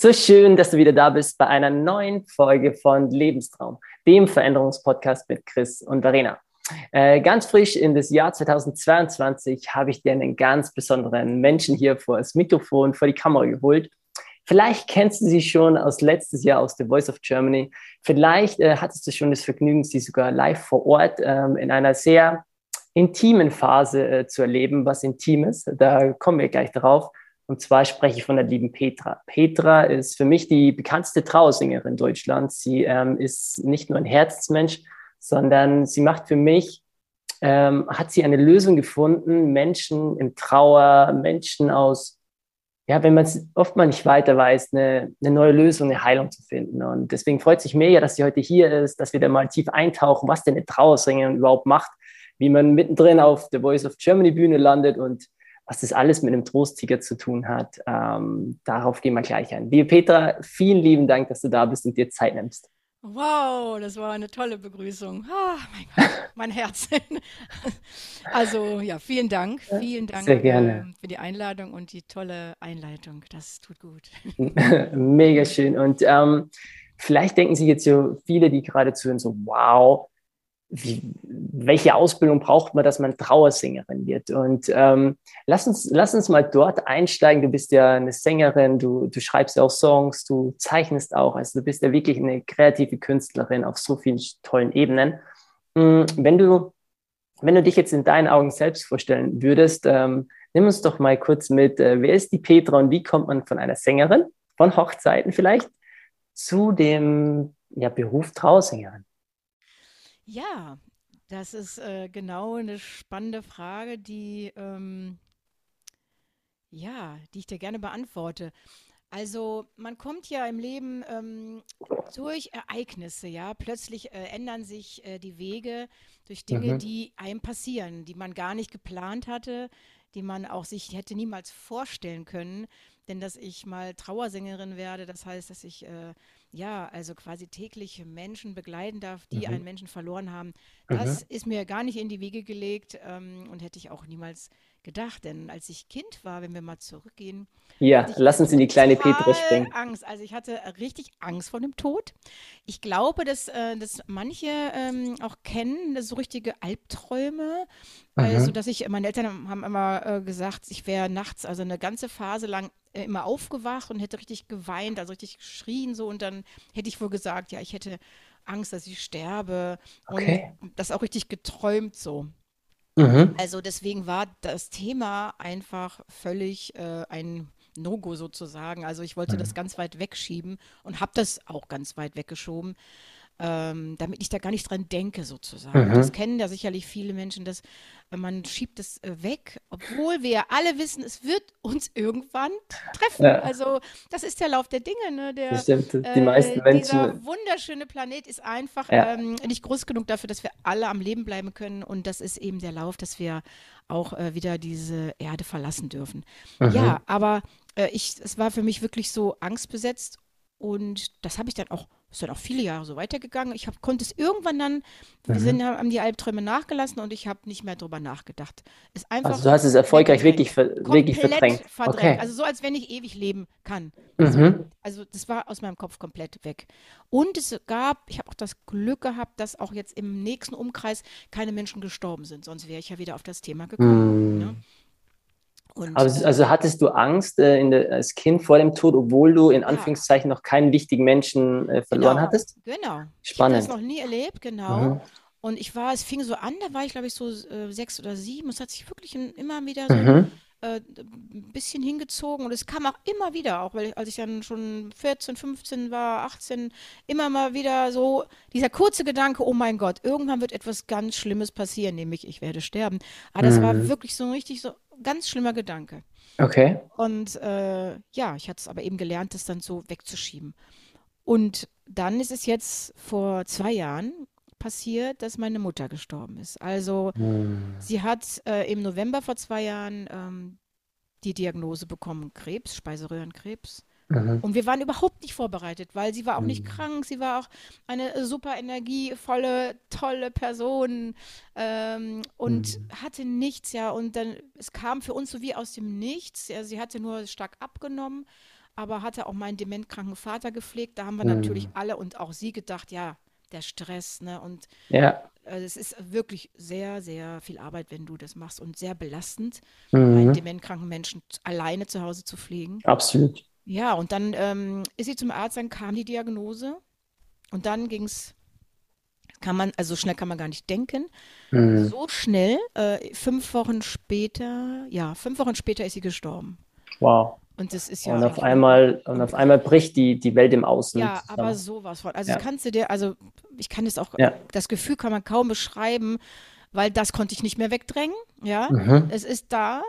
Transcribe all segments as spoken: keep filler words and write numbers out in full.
So schön, dass du wieder da bist bei einer neuen Folge von Lebenstraum, dem Veränderungspodcast mit Chris und Verena. Äh, ganz frisch in das Jahr zweitausendzweiundzwanzig habe ich dir einen ganz besonderen Menschen hier vor das Mikrofon, vor die Kamera geholt. Vielleicht kennst du sie schon aus letztes Jahr aus The Voice of Germany. Vielleicht äh, hattest du schon das Vergnügen, sie sogar live vor Ort ähm, in einer sehr intimen Phase äh, zu erleben, was intim ist. Da kommen wir gleich drauf. Und zwar spreche ich von der lieben Petra. Petra ist für mich die bekannteste Trauersängerin Deutschlands. Sie ähm, ist nicht nur ein Herzensmensch, sondern sie macht für mich, ähm, hat sie eine Lösung gefunden, Menschen in Trauer, Menschen aus, ja, wenn man es oft mal nicht weiter weiß, eine, eine neue Lösung, eine Heilung zu finden. Und deswegen freut es mich mega, dass sie heute hier ist, dass wir da mal tief eintauchen, was denn eine Trauersängerin überhaupt macht, wie man mittendrin auf der Voice of Germany Bühne landet und was das alles mit einem Trosttiger zu tun hat. Ähm, darauf gehen wir gleich ein. Liebe Petra, vielen lieben Dank, dass du da bist und dir Zeit nimmst. Wow, das war eine tolle Begrüßung. Oh, mein Gott, mein Herz. Also ja, vielen Dank. Vielen Dank Sehr gerne. Ähm, für die Einladung und die tolle Einleitung. Das tut gut. Mega schön. Und ähm, vielleicht denken sich jetzt so viele, die gerade zuhören, so wow, Wie, welche Ausbildung braucht man, dass man Trauersängerin wird? Und ähm, lass uns, lass uns mal dort einsteigen. Du bist ja eine Sängerin, du, du schreibst ja auch Songs, du zeichnest auch. Also du bist ja wirklich eine kreative Künstlerin auf so vielen tollen Ebenen. Wenn du, wenn du dich jetzt in deinen Augen selbst vorstellen würdest, ähm, nimm uns doch mal kurz mit, äh, wer ist die Petra und wie kommt man von einer Sängerin, von Hochzeiten vielleicht, zu dem ja, Beruf Trauersängerin? Ja, das ist äh, genau eine spannende Frage, die, ähm, ja, die ich dir gerne beantworte. Also man kommt ja im Leben ähm, durch Ereignisse, ja, plötzlich äh, ändern sich äh, die Wege durch Dinge, mhm. die einem passieren, die man gar nicht geplant hatte, die man auch sich hätte niemals vorstellen können. Denn dass ich mal Trauersängerin werde, das heißt, dass ich äh, ja, also quasi täglich Menschen begleiten darf, die mhm. einen Menschen verloren haben, das mhm. ist mir gar nicht in die Wiege gelegt ähm, und hätte ich auch niemals gedacht. Denn als ich Kind war, wenn wir mal zurückgehen, ja, lass uns in die kleine Petra springen. Angst. Also ich hatte richtig Angst vor dem Tod. Ich glaube, dass, äh, dass manche ähm, auch kennen, das so richtige Albträume. Mhm. Also dass ich, meine Eltern haben immer äh, gesagt, ich wäre nachts, also eine ganze Phase lang äh, immer aufgewacht und hätte richtig geweint, also richtig geschrien so, und dann hätte ich wohl gesagt, ja, ich hätte Angst, dass ich sterbe, okay. und das auch richtig geträumt so. Also deswegen war das Thema einfach völlig äh, ein No-Go sozusagen. Also ich wollte mhm. das ganz weit wegschieben und habe das auch ganz weit weggeschoben, ähm, damit ich da gar nicht dran denke sozusagen. Mhm. Das kennen ja sicherlich viele Menschen, dass man schiebt das äh, weg, obwohl wir alle wissen, es wird uns irgendwann treffen. Ja. Also das ist der Lauf der Dinge. Ne? Der, das stimmt, die äh, meisten Menschen. Dieser wunderschöne Planet ist einfach ja. ähm, nicht groß genug dafür, dass wir alle am Leben bleiben können. Und das ist eben der Lauf, dass wir auch äh, wieder diese Erde verlassen dürfen. Mhm. Ja, aber äh, ich, es war für mich wirklich so angstbesetzt. Und das habe ich dann auch, ist dann auch viele Jahre so weitergegangen. Ich hab, konnte es irgendwann dann, wir mhm. sind, haben die Albträume nachgelassen und ich habe nicht mehr drüber nachgedacht. Ist einfach also du hast es erfolgreich wirklich, ver wirklich verdrängt. verdrängt. Okay. Also so, als wenn ich ewig leben kann. Also, mhm. also das war aus meinem Kopf komplett weg. Und es gab, ich habe auch das Glück gehabt, dass auch jetzt im nächsten Umkreis keine Menschen gestorben sind. Sonst wäre ich ja wieder auf das Thema gekommen. Mhm. Ne? Und, also, also hattest du Angst äh, in de, als Kind vor dem Tod, obwohl du in ja. Anführungszeichen noch keinen wichtigen Menschen äh, verloren genau, hattest? Genau. Spannend. Ich habe das noch nie erlebt, genau. Mhm. Und ich war, es fing so an, da war ich glaube ich so äh, sechs oder sieben. Es hat sich wirklich in, immer wieder so mhm. äh, ein bisschen hingezogen. Und es kam auch immer wieder, auch weil ich, als ich dann schon vierzehn, fünfzehn war, achtzehn, immer mal wieder so dieser kurze Gedanke, oh mein Gott, irgendwann wird etwas ganz Schlimmes passieren, nämlich ich werde sterben. Aber das mhm. war wirklich so richtig so, ganz schlimmer Gedanke. Okay. Und äh, ja, ich hatte es aber eben gelernt, das dann so wegzuschieben. Und dann ist es jetzt vor zwei Jahren passiert, dass meine Mutter gestorben ist. Also hm. sie hat äh, im November vor zwei Jahren ähm, die Diagnose bekommen, Krebs, Speiseröhrenkrebs. Mhm. Und wir waren überhaupt nicht vorbereitet, weil sie war auch mhm. nicht krank, sie war auch eine super energievolle, tolle Person ähm, und mhm. hatte nichts, ja, und dann, es kam für uns so wie aus dem Nichts, ja, sie hatte nur stark abgenommen, aber hatte auch meinen dementkranken Vater gepflegt. Da haben wir mhm. natürlich alle und auch sie gedacht, ja, der Stress, ne? Und ja. äh, es ist wirklich sehr, sehr viel Arbeit, wenn du das machst, und sehr belastend, mhm. einen dementkranken Menschen alleine zu Hause zu pflegen. Absolut. Ja, und dann ähm, ist sie zum Arzt, dann kam die Diagnose und dann ging es, kann man, also schnell kann man gar nicht denken. Mhm. So schnell, äh, fünf Wochen später, ja, fünf Wochen später ist sie gestorben. Wow. Und das ist ja. Und auf einmal, und auf einmal bricht die, die Welt im Außen. Ja, zusammen. Aber sowas von. Also ja. kannst du dir, also ich kann das auch, ja. das Gefühl kann man kaum beschreiben, weil das konnte ich nicht mehr wegdrängen. Ja, mhm. es ist da.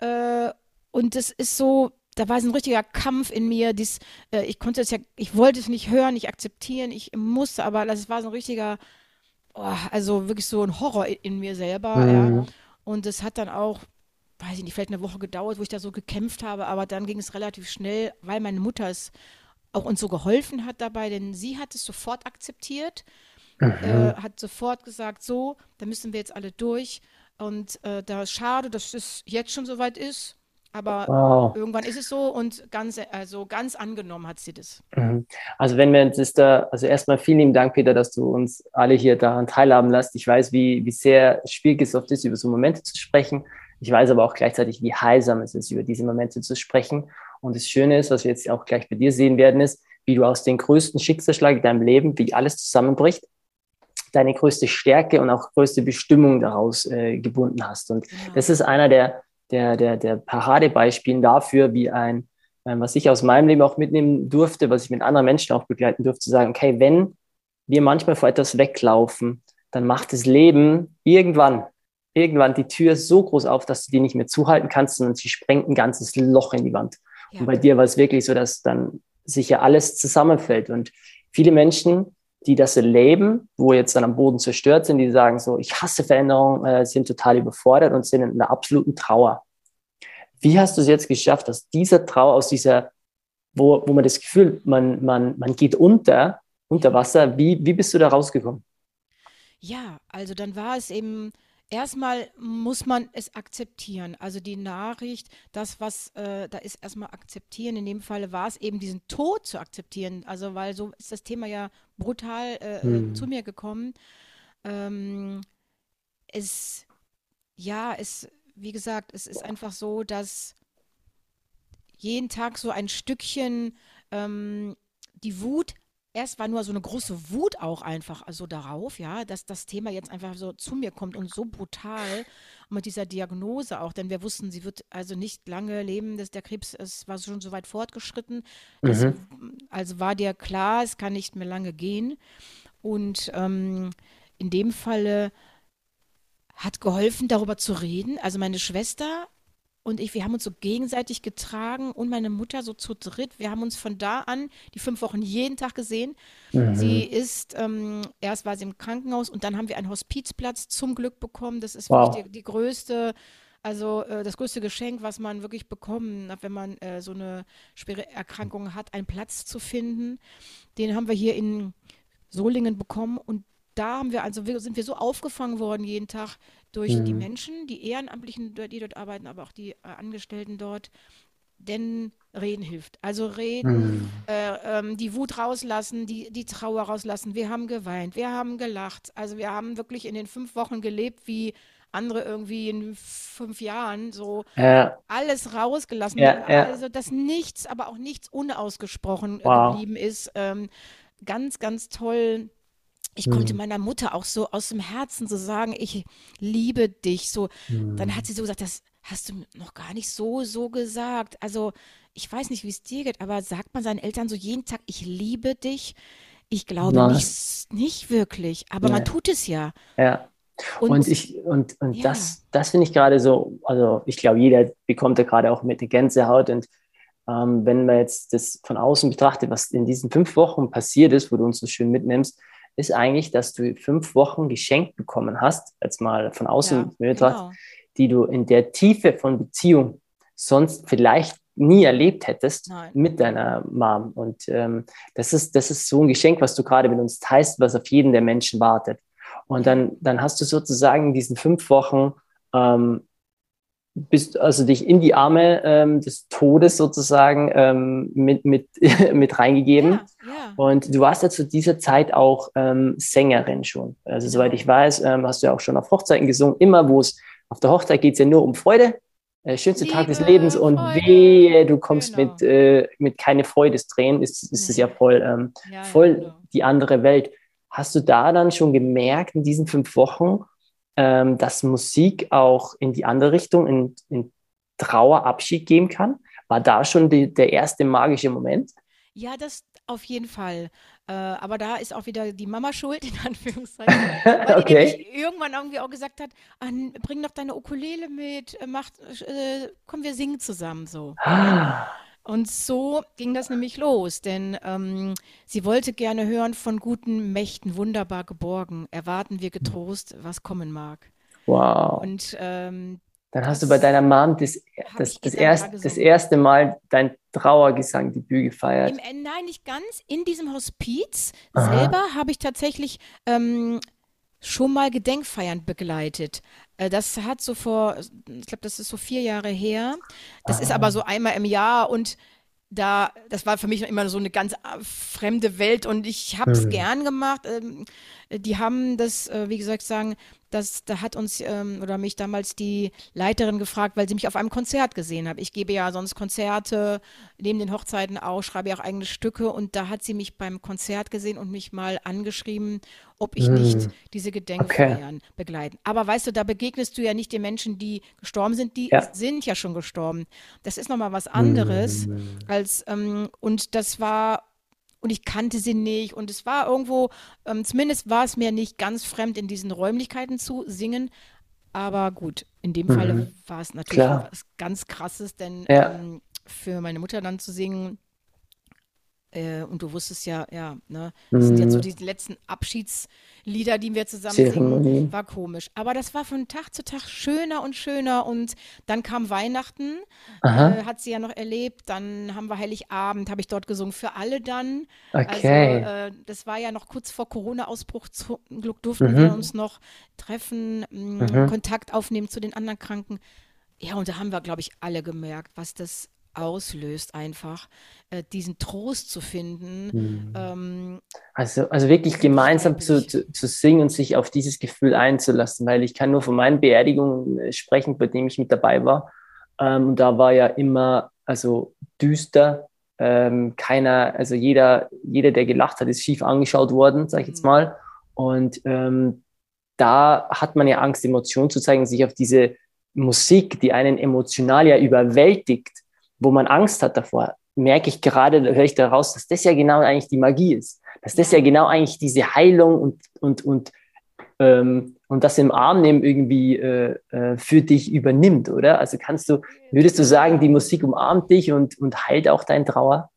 Äh, und das ist so, da war so ein richtiger Kampf in mir. Dies, äh, ich konnte es ja, ich wollte es nicht hören, nicht akzeptieren, ich musste, aber das war so ein richtiger, oh, also wirklich so ein Horror in, in mir selber. Mhm. Ja. Und es hat dann auch, weiß ich nicht, vielleicht eine Woche gedauert, wo ich da so gekämpft habe, aber dann ging es relativ schnell, weil meine Mutter es auch uns so geholfen hat dabei, denn sie hat es sofort akzeptiert, mhm. äh, hat sofort gesagt, so, da müssen wir jetzt alle durch, und äh, da ist schade, dass es jetzt schon soweit ist, aber wow. irgendwann ist es so, und ganz, also ganz angenommen hat sie das. Mhm. Also wenn wir jetzt da, also erstmal vielen lieben Dank, Petra, dass du uns alle hier daran teilhaben lässt. Ich weiß, wie, wie sehr schwierig es oft ist, über so Momente zu sprechen. Ich weiß aber auch gleichzeitig, wie heilsam es ist, über diese Momente zu sprechen. Und das Schöne ist, was wir jetzt auch gleich bei dir sehen werden, ist, wie du aus den größten Schicksalsschlag in deinem Leben, wie alles zusammenbricht, deine größte Stärke und auch größte Bestimmung daraus äh, gebunden hast. Und ja. das ist einer der, der, der, der Paradebeispielen dafür, wie ein, äh, was ich aus meinem Leben auch mitnehmen durfte, was ich mit anderen Menschen auch begleiten durfte, zu sagen, okay, wenn wir manchmal vor etwas weglaufen, dann macht das Leben irgendwann, Irgendwann die Tür so groß auf, dass du die nicht mehr zuhalten kannst, sondern sie sprengt ein ganzes Loch in die Wand. Ja. Und bei dir war es wirklich so, dass dann sich ja alles zusammenfällt. Und viele Menschen, die das erleben, wo jetzt dann am Boden zerstört sind, die sagen so, ich hasse Veränderungen, äh, sind total überfordert und sind in einer absoluten Trauer. Wie hast du es jetzt geschafft, aus dieser Trauer, aus dieser, wo, wo man das Gefühl, man, man, man geht unter, unter Wasser, wie, wie bist du da rausgekommen? Ja, also dann war es eben, erstmal muss man es akzeptieren, also die Nachricht, das was, äh, da ist erstmal akzeptieren, in dem Falle war es eben diesen Tod zu akzeptieren, also weil so ist das Thema ja brutal äh, hm. zu mir gekommen. Ähm, es, ja, es, wie gesagt, es ist einfach so, dass jeden Tag so ein Stückchen ähm, die Wut, erst war nur so eine große Wut auch einfach also darauf, ja, dass das Thema jetzt einfach so zu mir kommt und so brutal mit dieser Diagnose auch, denn wir wussten, sie wird also nicht lange leben, dass der Krebs, es war schon so weit fortgeschritten, dass, mhm. also war dir klar, es kann nicht mehr lange gehen, und ähm, in dem Falle hat geholfen, darüber zu reden, also meine Schwester und ich, wir haben uns so gegenseitig getragen und meine Mutter so zu dritt. Wir haben uns von da an die fünf Wochen jeden Tag gesehen. Mhm. Sie ist, ähm, erst war sie im Krankenhaus und dann haben wir einen Hospizplatz zum Glück bekommen. Das ist wow. wirklich die, die größte, also äh, das größte Geschenk, was man wirklich bekommen hat, wenn man äh, so eine schwere Erkrankung hat, einen Platz zu finden. Den haben wir hier in Solingen bekommen, und da haben wir, also sind wir so aufgefangen worden jeden Tag durch mhm. die Menschen, die Ehrenamtlichen, die dort arbeiten, aber auch die Angestellten dort. Denn reden hilft. Also reden, mhm. äh, ähm, die Wut rauslassen, die, die Trauer rauslassen. Wir haben geweint, wir haben gelacht. Also wir haben wirklich in den fünf Wochen gelebt, wie andere irgendwie in fünf Jahren so ja. alles rausgelassen. Ja, ja. Also dass nichts, aber auch nichts unausgesprochen wow. geblieben ist. Ähm, ganz, ganz toll. Ich konnte meiner Mutter auch so aus dem Herzen so sagen, ich liebe dich. So, mhm. dann hat sie so gesagt, das hast du noch gar nicht so, so gesagt. Also ich weiß nicht, wie es dir geht, aber sagt man seinen Eltern so jeden Tag, ich liebe dich? Ich glaube nicht, nicht wirklich, aber Nein. man tut es ja. Ja. Und, und ich, und, und ja. das, das finde ich gerade so, also ich glaube, jeder bekommt da gerade auch mit der Gänsehaut. Und ähm, wenn man jetzt das von außen betrachtet, was in diesen fünf Wochen passiert ist, wo du uns so schön mitnimmst, ist eigentlich, dass du fünf Wochen geschenkt bekommen hast, jetzt mal von außen ja, betrachtet, genau. die du in der Tiefe von Beziehung sonst vielleicht nie erlebt hättest Nein. mit deiner Mom. Und ähm, das ist, das ist so ein Geschenk, was du gerade mit uns teilst, was auf jeden der Menschen wartet. Und dann, dann hast du sozusagen in diesen fünf Wochen ähm, bist, also dich in die Arme ähm, des Todes sozusagen ähm, mit, mit, mit reingegeben. Yeah, yeah. Und du warst ja zu dieser Zeit auch ähm, Sängerin schon. Also soweit ich weiß, ähm, hast du ja auch schon auf Hochzeiten gesungen. Immer wo es auf der Hochzeit geht es ja nur um Freude, äh, schönste Liebe, Tag des Lebens und Freude. Wehe, du kommst genau. mit, äh, mit keine Freudestränen, ist, ist es ja voll, ähm, ja, voll genau. die andere Welt. Hast du da dann schon gemerkt in diesen fünf Wochen, Ähm, dass Musik auch in die andere Richtung, in, in Trauer Abschied geben kann? War da schon die, der erste magische Moment? Ja, das auf jeden Fall. Äh, aber da ist auch wieder die Mama schuld, in Anführungszeichen. Weil okay. die irgendwann irgendwie auch gesagt hat, bring doch deine Ukulele mit, mach, äh, komm, wir singen zusammen so. Ah. Und so ging das nämlich los, denn ähm, sie wollte gerne hören von guten Mächten, wunderbar geborgen, erwarten wir getrost, was kommen mag. Wow. Und ähm, dann hast du bei deiner Mom das, das, das, erst, das erste Mal dein Trauergesang-Debüt gefeiert. Im, äh, nein, nicht ganz. In diesem Hospiz Aha. selber habe ich tatsächlich ähm, schon mal Gedenkfeiern begleitet. Das hat so vor, ich glaube, das ist so vier Jahre her. Das Aha. ist aber so einmal im Jahr und da, das war für mich immer so eine ganz fremde Welt und ich habe es mhm. gern gemacht. Die haben das, wie gesagt, sagen, das, da hat uns oder mich damals die Leiterin gefragt, weil sie mich auf einem Konzert gesehen hat. Ich gebe ja sonst Konzerte, neben den Hochzeiten auch, schreibe ja auch eigene Stücke und da hat sie mich beim Konzert gesehen und mich mal angeschrieben, ob ich mhm. nicht diese Gedenkfeiern okay. begleiten. Aber weißt du, da begegnest du ja nicht den Menschen, die gestorben sind, die ja. sind ja schon gestorben. Das ist nochmal was anderes mhm. als, ähm, und das war, und ich kannte sie nicht und es war irgendwo, ähm, zumindest war es mir nicht ganz fremd, in diesen Räumlichkeiten zu singen, aber gut, in dem mhm. Falle war es natürlich was ganz Krasses, denn ja. ähm, für meine Mutter dann zu singen, und du wusstest ja, ja, ne, das sind jetzt so die letzten Abschiedslieder, die wir zusammen singen, war komisch. Aber das war von Tag zu Tag schöner und schöner und dann kam Weihnachten, äh, hat sie ja noch erlebt, dann haben wir Heiligabend, habe ich dort gesungen, für alle dann. Okay. Also äh, das war ja noch kurz vor Corona-Ausbruch, zum Glück durften mhm. wir uns noch treffen, mh, mhm. Kontakt aufnehmen zu den anderen Kranken. Ja, und da haben wir, glaube ich, alle gemerkt, was das auslöst einfach, äh, diesen Trost zu finden. Mhm. Ähm, also, also wirklich gemeinsam zu, zu, zu singen und sich auf dieses Gefühl einzulassen, weil ich kann nur von meinen Beerdigungen sprechen, bei denen ich mit dabei war. Ähm, da war ja immer also düster, ähm, keiner, also jeder, jeder, der gelacht hat, ist schief angeschaut worden, sage ich jetzt mal. Und ähm, da hat man ja Angst, Emotionen zu zeigen, sich auf diese Musik, die einen emotional ja überwältigt, wo man Angst hat davor, merke ich gerade, höre ich daraus, dass das ja genau eigentlich die Magie ist. Dass das ja genau eigentlich diese Heilung und, und, und, ähm, und das im Arm nehmen irgendwie äh, äh, für dich übernimmt, oder? Also kannst du, würdest du sagen, die Musik umarmt dich und, und heilt auch deine Trauer?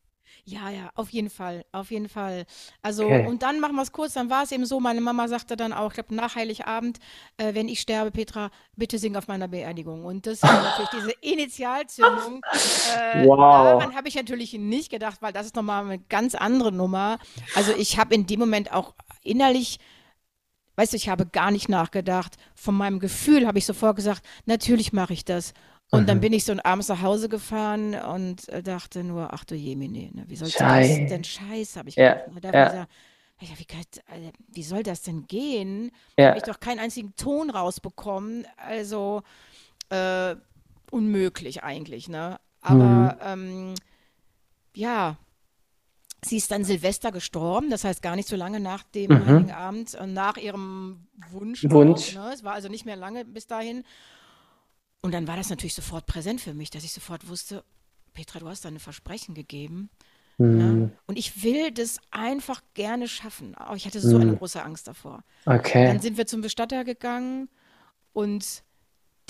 Ja, ja, auf jeden Fall, auf jeden Fall. Also, okay. und dann machen wir es kurz, dann war es eben so, meine Mama sagte dann auch, ich glaube, nach Heiligabend, äh, wenn ich sterbe, Petra, bitte sing auf meiner Beerdigung. Und das war natürlich diese Initialzündung. Äh, wow. Daran habe ich natürlich nicht gedacht, weil das ist nochmal eine ganz andere Nummer. Also ich habe in dem Moment auch innerlich, weißt du, ich habe gar nicht nachgedacht. Von meinem Gefühl habe ich sofort gesagt, natürlich mache ich das. Und mhm. dann bin ich so abends nach Hause gefahren und dachte nur, ach du Jemine, ne, wie soll das denn Scheiß, habe ich ja, gedacht. Da ja. gesagt, wie, kann, wie soll das denn gehen? Da ja. habe ich doch keinen einzigen Ton rausbekommen. Also äh, unmöglich eigentlich, ne? Aber mhm. ähm, ja, sie ist dann Silvester gestorben, das heißt gar nicht so lange nach dem mhm. Heiligen Abend und nach ihrem Wunsch. Wunsch. Auch, ne? Es war also nicht mehr lange bis dahin. Und dann war das natürlich sofort präsent für mich, dass ich sofort wusste, Petra, du hast da ein Versprechen gegeben. Mm. Ja? Und ich will das einfach gerne schaffen. Aber ich hatte so mm. eine große Angst davor. Okay. Dann sind wir zum Bestatter gegangen und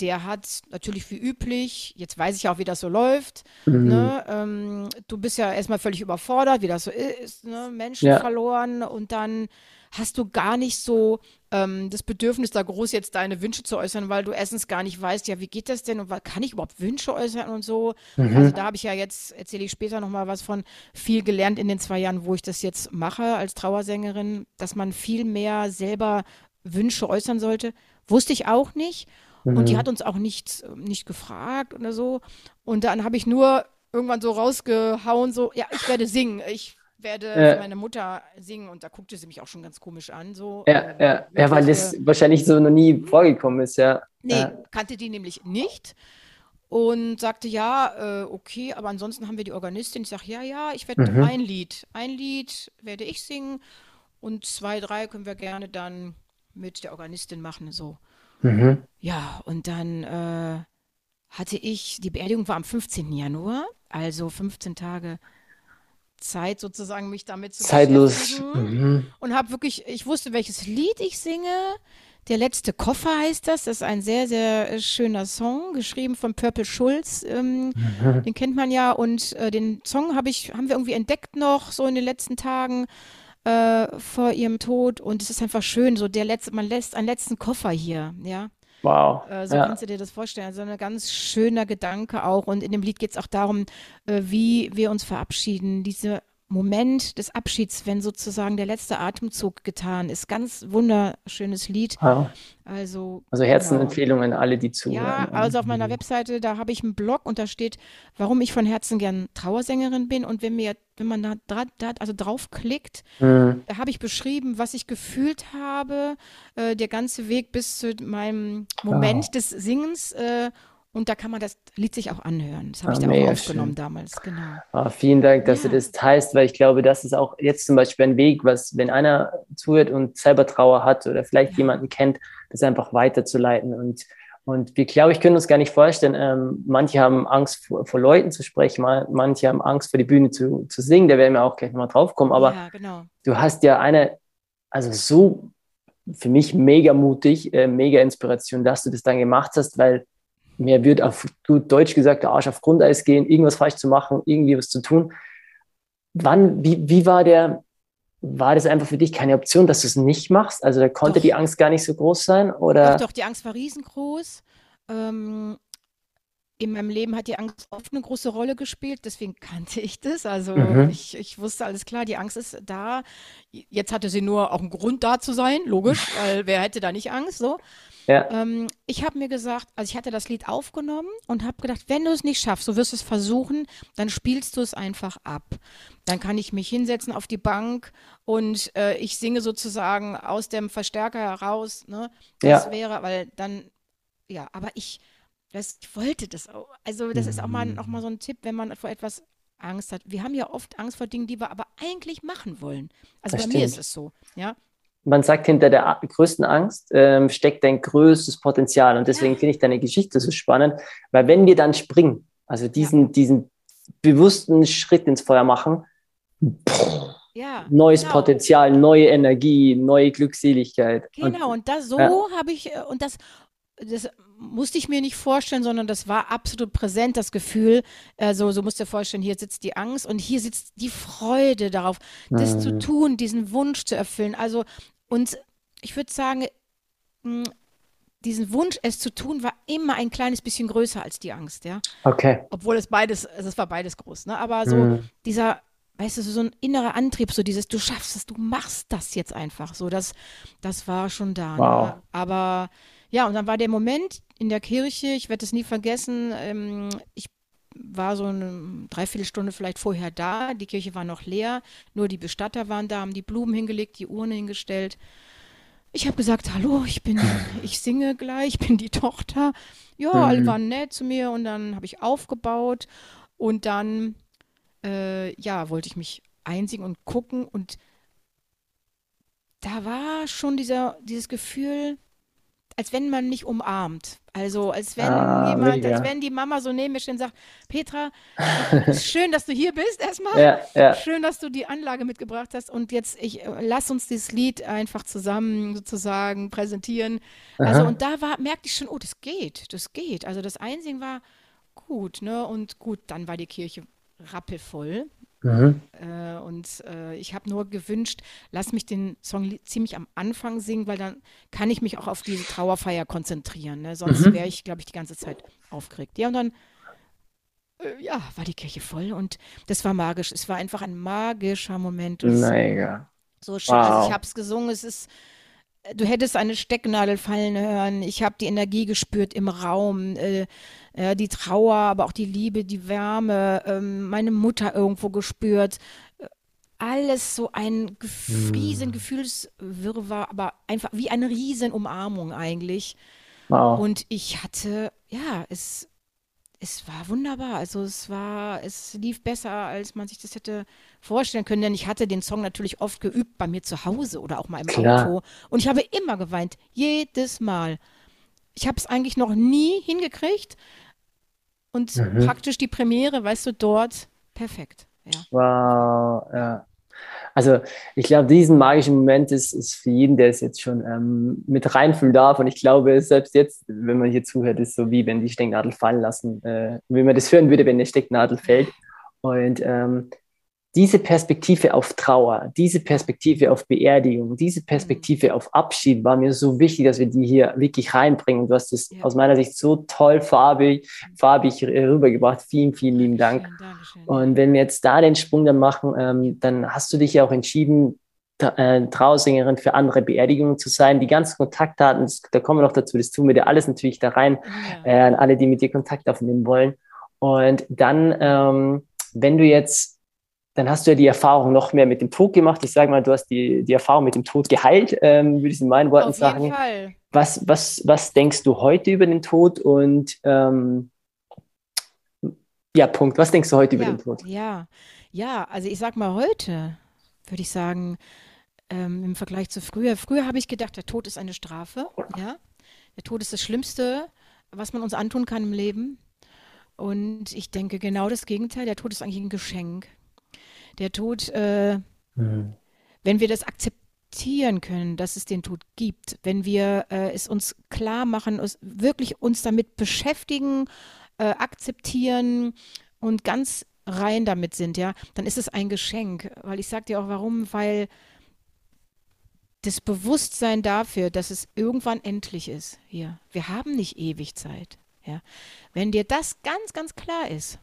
der hat natürlich wie üblich, jetzt weiß ich auch, wie das so läuft, mm. ne? ähm, du bist ja erstmal völlig überfordert, wie das so ist, ne? Menschen ja. verloren und dann hast du gar nicht so ähm, das Bedürfnis, da groß jetzt deine Wünsche zu äußern, weil du erstens gar nicht weißt, ja, wie geht das denn und kann ich überhaupt Wünsche äußern und so. Mhm. Also da habe ich ja jetzt, erzähle ich später nochmal was von, viel gelernt in den zwei Jahren, wo ich das jetzt mache als Trauersängerin, dass man viel mehr selber Wünsche äußern sollte. Wusste ich auch nicht. Mhm. Und die hat uns auch nichts, nicht gefragt oder so. Und dann habe ich nur irgendwann so rausgehauen, so, ja, ich werde singen, ich werde ja. für meine Mutter singen. Und da guckte sie mich auch schon ganz komisch an. So, ja, äh, ja. ja, weil das wahrscheinlich so noch nie vorgekommen ist, ja. Nee, ja. kannte die nämlich nicht. Und sagte, ja, äh, okay, aber ansonsten haben wir die Organistin. Ich sage, ja, ja, ich werde mhm. ein Lied, ein Lied werde ich singen. Und zwei, drei können wir gerne dann mit der Organistin machen, so. Mhm. Ja, und dann äh, hatte ich, die Beerdigung war am fünfzehnten Januar, also fünfzehn Tage Zeit sozusagen, mich damit zu zeitlos. Mhm. Und habe wirklich, ich wusste, welches Lied ich singe. Der letzte Koffer heißt das. Das ist ein sehr, sehr schöner Song, geschrieben von Purple Schulz. Ähm, mhm. Den kennt man ja. Und äh, den Song hab ich, haben wir irgendwie entdeckt noch, so in den letzten Tagen äh, vor ihrem Tod. Und es ist einfach schön, so der letzte, man lässt einen letzten Koffer hier, ja. Wow. Äh, so ja. kannst du dir das vorstellen. Also ein ganz schöner Gedanke auch. Und in dem Lied geht es auch darum, äh, wie wir uns verabschieden. Dieser Moment des Abschieds, wenn sozusagen der letzte Atemzug getan ist. Ganz wunderschönes Lied. Wow. Also, also Herzenempfehlungen genau. an alle, die zuhören. Ja, also auf meiner Webseite, da habe ich einen Blog und da steht, warum ich von Herzen gern Trauersängerin bin. Und wenn mir, wenn man da, da, da also draufklickt, mhm. da habe ich beschrieben, was ich gefühlt habe, äh, der ganze Weg bis zu meinem Moment wow. des Singens. Äh, Und da kann man das Lied sich auch anhören. Das habe ich ah, da auch aufgenommen schön. damals, genau. Ah, vielen Dank, dass ja. du das teilst, weil ich glaube, das ist auch jetzt zum Beispiel ein Weg, was, wenn einer zuhört und selber Trauer hat oder vielleicht ja. jemanden kennt, das einfach weiterzuleiten. Und, und wir, glaube ich, können uns gar nicht vorstellen, ähm, manche haben Angst, vor, vor Leuten zu sprechen, manche haben Angst, vor die Bühne zu, zu singen, da werden wir auch gleich nochmal drauf kommen. Aber ja, genau. du hast ja eine, also so für mich mega mutig, äh, mega Inspiration, dass du das dann gemacht hast, weil mir wird auf gut Deutsch gesagt, der Arsch auf Grundeis gehen, irgendwas falsch zu machen, irgendwie was zu tun. Wann, wie, wie war der, war das einfach für dich keine Option, dass du es nicht machst? Also da konnte doch. die Angst gar nicht so groß sein? Oder? Doch, doch, die Angst war riesengroß. Ähm, in meinem Leben hat die Angst oft eine große Rolle gespielt, deswegen kannte ich das. Also mhm. ich, ich wusste, alles klar, die Angst ist da. Jetzt hatte sie nur auch einen Grund da zu sein, logisch, weil wer hätte da nicht Angst, so. Ja. Ähm, ich habe mir gesagt, also ich hatte das Lied aufgenommen und habe gedacht, wenn du es nicht schaffst, du wirst es versuchen, dann spielst du es einfach ab. Dann kann ich mich hinsetzen auf die Bank und äh, ich singe sozusagen aus dem Verstärker heraus, ne? Das ja. wäre, weil dann, ja, aber ich, das, ich wollte das auch. Also das mhm. ist auch mal, auch mal so ein Tipp, wenn man vor etwas Angst hat. Wir haben ja oft Angst vor Dingen, die wir aber eigentlich machen wollen. Also das bei stimmt. mir ist es so, ja. Man sagt, hinter der größten Angst ähm, steckt dein größtes Potenzial. Und deswegen finde ich deine Geschichte so spannend, weil wenn wir dann springen, also diesen, ja. diesen bewussten Schritt ins Feuer machen, pff, ja, neues genau. Potenzial, neue Energie, neue Glückseligkeit. Genau, und, und das so ja. habe ich, und das, das musste ich mir nicht vorstellen, sondern das war absolut präsent, das Gefühl. Also so musst du dir vorstellen, hier sitzt die Angst und hier sitzt die Freude darauf, das mhm. zu tun, diesen Wunsch zu erfüllen. Also und ich würde sagen, diesen Wunsch, es zu tun, war immer ein kleines bisschen größer als die Angst, ja. Okay. Obwohl es beides, es war beides groß, ne? Aber so mm. dieser, weißt du, so ein innerer Antrieb, so dieses, du schaffst es, du machst das jetzt einfach, so das, das war schon da. Wow. Ne? Aber ja, und dann war der Moment in der Kirche, ich werde es nie vergessen, ähm, ich war so eine Dreiviertelstunde vielleicht vorher da, die Kirche war noch leer, nur die Bestatter waren da, haben die Blumen hingelegt, die Urne hingestellt. Ich habe gesagt, hallo, ich bin, ich singe gleich, ich bin die Tochter. Ja, mhm. alle waren nett zu mir und dann habe ich aufgebaut und dann, äh, ja, wollte ich mich einsingen und gucken und da war schon dieser, dieses Gefühl, als wenn man mich umarmt. Also als wenn ah, jemand, mega. als wenn die Mama so neben mir steht und sagt, Petra, schön, dass du hier bist erstmal. Ja, ja. Schön, dass du die Anlage mitgebracht hast. Und jetzt ich, lass uns dieses Lied einfach zusammen sozusagen präsentieren. Also Aha. und da war, merkte ich schon, oh, das geht, das geht. Also das Einsingen war gut, ne? Und gut, dann war die Kirche rappelvoll. Mhm. Äh, und äh, ich habe nur gewünscht, lass mich den Song ziemlich am Anfang singen, weil dann kann ich mich auch auf diese Trauerfeier konzentrieren, ne? Sonst mhm. wäre ich, glaube ich, die ganze Zeit aufgeregt. Ja, und dann äh, ja, war die Kirche voll und das war magisch. Es war einfach ein magischer Moment. Mega. So schön. Wow. Also ich habe es gesungen, es ist Du hättest eine Stecknadel fallen hören. Ich habe die Energie gespürt im Raum, äh, äh, die Trauer, aber auch die Liebe, die Wärme, ähm, meine Mutter irgendwo gespürt. Alles so ein gef- riesen Gefühlswirrwarr, aber einfach wie eine riesen Umarmung eigentlich. Wow. Und ich hatte, ja, es, es war wunderbar. Also es war, es lief besser, als man sich das hätte vorstellen können. Denn ich hatte den Song natürlich oft geübt bei mir zu Hause oder auch mal im Klar. Auto. Und ich habe immer geweint, jedes Mal. Ich habe es eigentlich noch nie hingekriegt. Und mhm. praktisch die Premiere, weißt du, dort perfekt. Ja. Wow, ja. Also ich glaube, diesen magischen Moment ist, ist für jeden, der es jetzt schon ähm, mit reinfühlen darf. Und ich glaube, selbst jetzt, wenn man hier zuhört, ist so wie, wenn die Stecknadel fallen lassen, äh, wie man das hören würde, wenn eine Stecknadel fällt. Und ähm, diese Perspektive auf Trauer, diese Perspektive auf Beerdigung, diese Perspektive auf Abschied war mir so wichtig, dass wir die hier wirklich reinbringen. Und du hast das ja. aus meiner Sicht so toll farbig, farbig rübergebracht. Vielen, vielen lieben Dank. Schön, Dankeschön. Und wenn wir jetzt da den Sprung dann machen, ähm, dann hast du dich ja auch entschieden, Trauersängerin für andere Beerdigungen zu sein. Die ganzen Kontaktdaten, das, da kommen wir noch dazu, das tun wir dir alles natürlich da rein, ja. äh, an alle, die mit dir Kontakt aufnehmen wollen. Und dann, ähm, wenn du jetzt dann hast du ja die Erfahrung noch mehr mit dem Tod gemacht. Ich sage mal, du hast die, die Erfahrung mit dem Tod geheilt, ähm, würde ich in meinen Worten sagen. Auf jeden Fall. Was, was, was denkst du heute über den Tod? Und ähm, ja, Punkt. Was denkst du heute ja, über den Tod? Ja, ja, also ich sag mal, heute würde ich sagen, ähm, im Vergleich zu früher. Früher habe ich gedacht, der Tod ist eine Strafe. Ja? Der Tod ist das Schlimmste, was man uns antun kann im Leben. Und ich denke genau das Gegenteil. Der Tod ist eigentlich ein Geschenk. Der Tod, äh, mhm. wenn wir das akzeptieren können, dass es den Tod gibt, wenn wir äh, es uns klar machen, es, wirklich uns damit beschäftigen, äh, akzeptieren und ganz rein damit sind, ja, dann ist es ein Geschenk. Weil ich sage dir auch warum, weil das Bewusstsein dafür, dass es irgendwann endlich ist, hier, wir haben nicht ewig Zeit, ja. Wenn dir das ganz, ganz klar ist,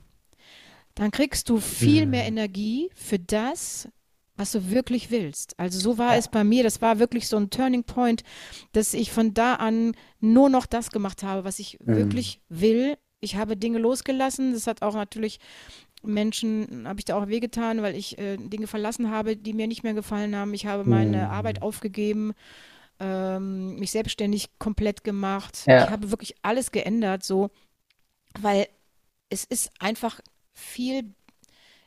dann kriegst du viel mehr Energie für das, was du wirklich willst. Also so war ja. es bei mir. Das war wirklich so ein Turning Point, dass ich von da an nur noch das gemacht habe, was ich mhm. wirklich will. Ich habe Dinge losgelassen. Das hat auch natürlich Menschen, habe ich da auch wehgetan, weil ich äh, Dinge verlassen habe, die mir nicht mehr gefallen haben. Ich habe meine mhm. Arbeit aufgegeben, ähm, mich selbstständig komplett gemacht. Ja. Ich habe wirklich alles geändert, so, weil es ist einfach viel,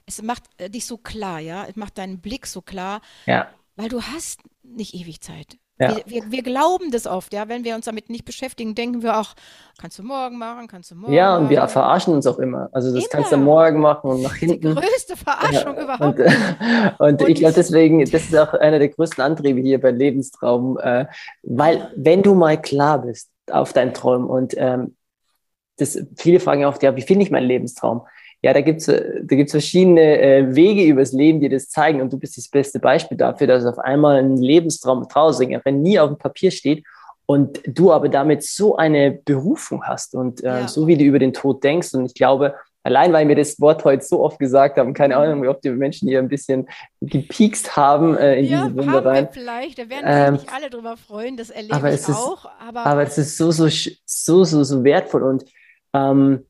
es macht äh, dich so klar, ja, es macht deinen Blick so klar, ja. weil du hast nicht ewig Zeit. Ja. Wir, wir, wir glauben das oft, ja, wenn wir uns damit nicht beschäftigen, denken wir auch, kannst du morgen machen, kannst du morgen Ja, und machen. Wir verarschen uns auch immer, also das immer. Kannst du morgen machen und nach hinten. Die größte Verarschung ja. überhaupt. Und, und, und ich glaube deswegen, das ist auch einer der größten Antriebe hier bei Lebenstraum, äh, weil wenn du mal klar bist auf deinen Traum und ähm, das, viele fragen ja oft, ja, wie finde ich meinen Lebenstraum? Ja, da gibt's da gibt's verschiedene äh, Wege übers Leben, die das zeigen. Und du bist das beste Beispiel dafür, dass auf einmal ein Lebenstraum Trauersängerin nie auf dem Papier steht und du aber damit so eine Berufung hast und äh, ja. so wie du über den Tod denkst. Und ich glaube, allein weil wir das Wort heute so oft gesagt haben, keine Ahnung, wie oft die Menschen hier ein bisschen gepiekst haben äh, in ja, diese Wunde rein. Ja, vielleicht, da werden ähm, sich nicht alle drüber freuen, das erlebe aber ich es auch. Ist, aber, aber es ist so, so, so, so, so wertvoll und ähm,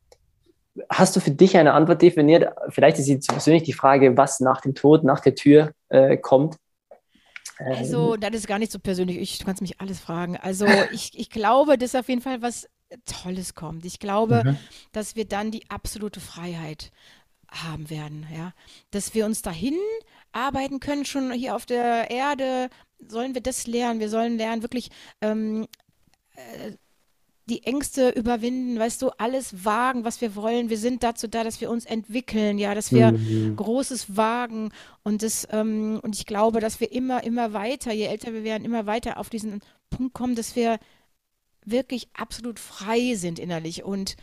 hast du für dich eine Antwort definiert? Vielleicht ist sie zu persönlich die Frage, was nach dem Tod, nach der Tür äh, kommt. Ähm. Also, das ist gar nicht so persönlich. Ich, du kannst mich alles fragen. Also, ich, ich glaube, dass auf jeden Fall was Tolles kommt. Ich glaube, mhm. dass wir dann die absolute Freiheit haben werden. Ja? Dass wir uns dahin arbeiten können, schon hier auf der Erde. Sollen wir das lernen? Wir sollen lernen, wirklich ähm, äh, die Ängste überwinden, weißt du, alles wagen, was wir wollen. Wir sind dazu da, dass wir uns entwickeln, ja, dass wir mhm. Großes wagen und das, ähm, und ich glaube, dass wir immer, immer weiter, je älter wir werden, immer weiter auf diesen Punkt kommen, dass wir wirklich absolut frei sind innerlich und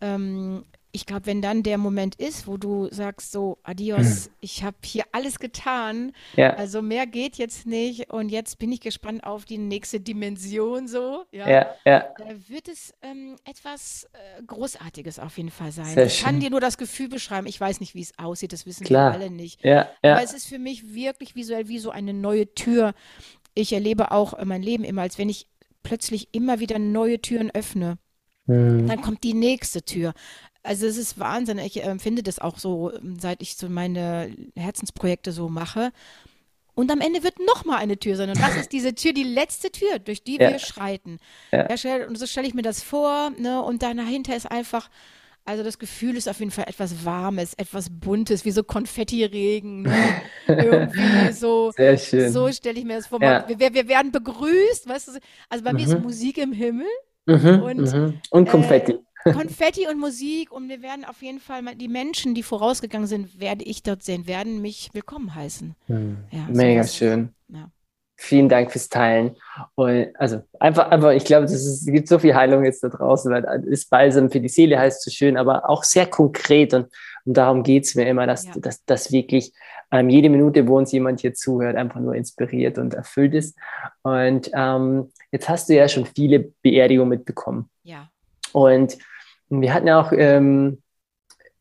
ähm, ich glaube, wenn dann der Moment ist, wo du sagst so, adios, mhm. ich habe hier alles getan, ja. also mehr geht jetzt nicht und jetzt bin ich gespannt auf die nächste Dimension so, ja, ja, ja. da wird es ähm, etwas äh, Großartiges auf jeden Fall sein. Sehr ich schön. Kann dir nur das Gefühl beschreiben, ich weiß nicht, wie es aussieht, das wissen Klar. wir alle nicht, ja, ja. aber es ist für mich wirklich visuell wie so eine neue Tür ich erlebe auch mein Leben immer, als wenn ich plötzlich immer wieder neue Türen öffne. Mhm. Dann kommt die nächste Tür. Also es ist Wahnsinn. Ich empfinde das auch so, seit ich so meine Herzensprojekte so mache. Und am Ende wird noch mal eine Tür sein. Und das ist diese Tür, die letzte Tür, durch die ja. wir schreiten. Ja. Ja, und so stelle ich mir das vor. Ne? Und dann dahinter ist einfach, also das Gefühl ist auf jeden Fall etwas Warmes, etwas Buntes, wie so Konfettiregen. Ne? Irgendwie so. Sehr schön. So stelle ich mir das vor. Ja. Wir, wir werden begrüßt. Weißt du? Also bei mhm. mir ist Musik im Himmel. Mhm. Und, mhm. und Konfetti. Äh, Konfetti und Musik, und wir werden auf jeden Fall, die Menschen, die vorausgegangen sind, werde ich dort sehen, werden mich willkommen heißen. Hm. Ja, mega so schön. Ja. Vielen Dank fürs Teilen. Und also einfach, aber ich glaube, es gibt so viel Heilung jetzt da draußen, weil es ist Balsam für die Seele, heißt so schön, aber auch sehr konkret, und, und darum geht es mir immer, dass, ja. dass, dass wirklich ähm, jede Minute, wo uns jemand hier zuhört, einfach nur inspiriert und erfüllt ist. Und ähm, jetzt hast du ja schon viele Beerdigungen mitbekommen. Ja. Und wir hatten ja auch, ähm,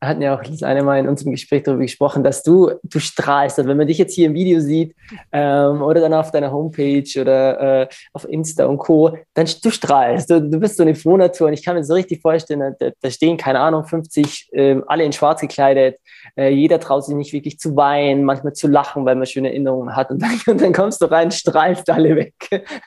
hatten ja auch das eine Mal in unserem Gespräch darüber gesprochen, dass du, du strahlst. Also wenn man dich jetzt hier im Video sieht ähm, oder dann auf deiner Homepage oder äh, auf Insta und Co., dann du strahlst. Du, du bist so eine Frohnatur, und ich kann mir so richtig vorstellen, da, da stehen, keine Ahnung, fünfzig, äh, alle in schwarz gekleidet. Äh, jeder traut sich nicht wirklich zu weinen, manchmal zu lachen, weil man schöne Erinnerungen hat. Und dann, und dann kommst du rein, strahlst alle weg.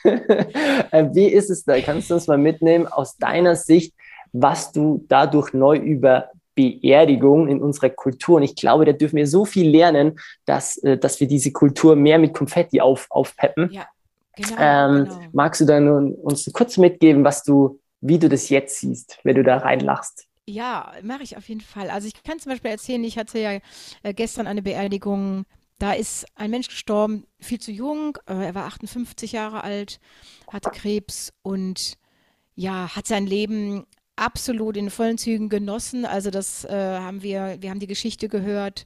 äh, wie ist es da? Kannst du uns mal mitnehmen aus deiner Sicht, was du dadurch neu über Beerdigung in unserer Kultur, und ich glaube, da dürfen wir so viel lernen, dass, dass wir diese Kultur mehr mit Konfetti auf, aufpeppen. Ja, genau, ähm, genau. Magst du dann uns kurz mitgeben, was du, wie du das jetzt siehst, wenn du da reinlachst? Ja, mache ich auf jeden Fall. Also ich kann zum Beispiel erzählen, ich hatte ja gestern eine Beerdigung, da ist ein Mensch gestorben, viel zu jung, er war achtundfünfzig Jahre alt, hatte Krebs und ja, hat sein Leben absolut in vollen Zügen genossen. Also das äh, haben wir, wir haben die Geschichte gehört,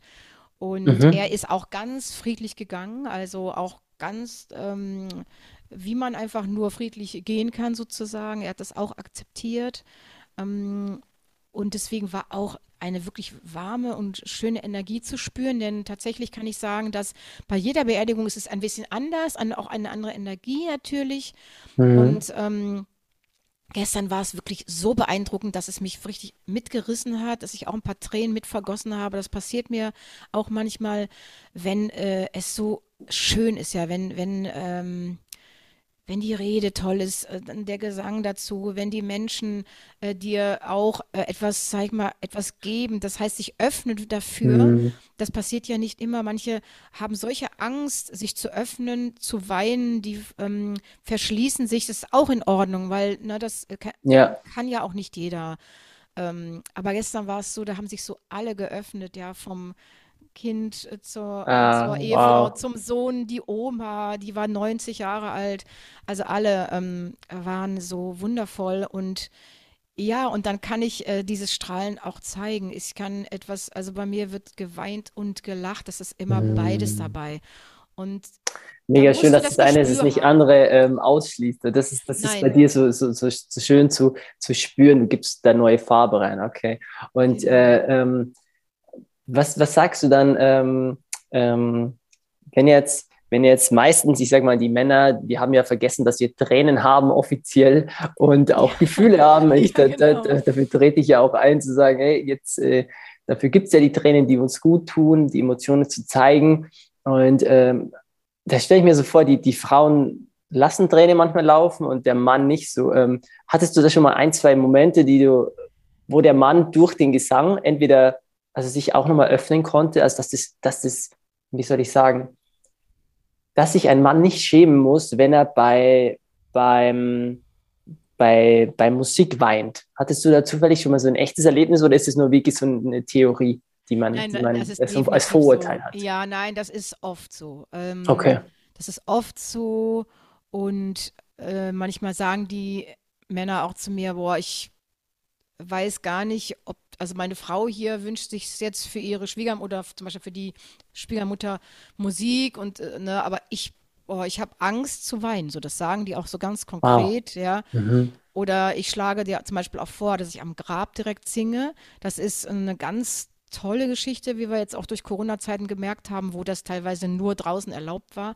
und mhm. er ist auch ganz friedlich gegangen, also auch ganz, ähm, wie man einfach nur friedlich gehen kann sozusagen. Er hat das auch akzeptiert, ähm, und deswegen war auch eine wirklich warme und schöne Energie zu spüren, denn tatsächlich kann ich sagen, dass bei jeder Beerdigung ist es ein bisschen anders, an, auch eine andere Energie natürlich. Mhm. Und ähm, gestern war es wirklich so beeindruckend, dass es mich richtig mitgerissen hat, dass ich auch ein paar Tränen mitvergossen habe. Das passiert mir auch manchmal, wenn äh, es so schön ist, ja, wenn, wenn, ähm, wenn die Rede toll ist, äh, der Gesang dazu, wenn die Menschen äh, dir auch äh, etwas, sag ich mal, etwas geben, das heißt, sich öffnen dafür. Mhm. Das passiert ja nicht immer. Manche haben solche Angst, sich zu öffnen, zu weinen, die ähm, verschließen sich. Das ist auch in Ordnung, weil na, das kann, ja. kann ja auch nicht jeder. Ähm, aber gestern war es so, da haben sich so alle geöffnet, ja, vom Kind zur, ah, zur Ehefrau, wow. zum Sohn, die Oma, die war neunzig Jahre alt. Also alle ähm, waren so wundervoll, und ja, und dann kann ich äh, dieses Strahlen auch zeigen. Ich kann etwas, also bei mir wird geweint und gelacht, das ist immer mm. beides dabei. Und mega schön, dass das eine ist, es nicht andere ähm, ausschließt. Das ist, das ist bei dir so, so, so, so schön zu, zu spüren. Du gibst da neue Farbe rein, okay. Und äh, ähm, Was, was sagst du dann, ähm, ähm, wenn jetzt, wenn jetzt meistens, ich sag mal, die Männer, die haben ja vergessen, dass wir Tränen haben offiziell und auch ja. Gefühle haben. Ich, da, da, dafür trete ich ja auch ein, zu sagen, hey, jetzt, äh, dafür gibt es ja die Tränen, die uns gut tun, die Emotionen zu zeigen. Und ähm, da stelle ich mir so vor, die, die Frauen lassen Tränen manchmal laufen und der Mann nicht so. Ähm, hattest du da schon mal ein, zwei Momente, die du, wo der Mann durch den Gesang entweder also sich auch nochmal öffnen konnte, also dass das, dass das, wie soll ich sagen, dass sich ein Mann nicht schämen muss, wenn er bei, beim, bei, bei Musik weint. Hattest du da zufällig schon mal so ein echtes Erlebnis, oder ist es nur wirklich so eine Theorie, die man, nein, die man als, als Vorurteil so hat? Ja, nein, das ist oft so. Ähm, okay. Das ist oft so, und äh, manchmal sagen die Männer auch zu mir, boah, ich weiß gar nicht, ob, also meine Frau hier wünscht sich jetzt für ihre Schwiegermutter oder zum Beispiel für die Schwiegermutter Musik und ne, aber ich, oh, ich habe Angst zu weinen, so das sagen die auch so ganz konkret, wow. ja. Mhm. Oder ich schlage dir zum Beispiel auch vor, dass ich am Grab direkt singe. Das ist eine ganz tolle Geschichte, wie wir jetzt auch durch Corona-Zeiten gemerkt haben, wo das teilweise nur draußen erlaubt war.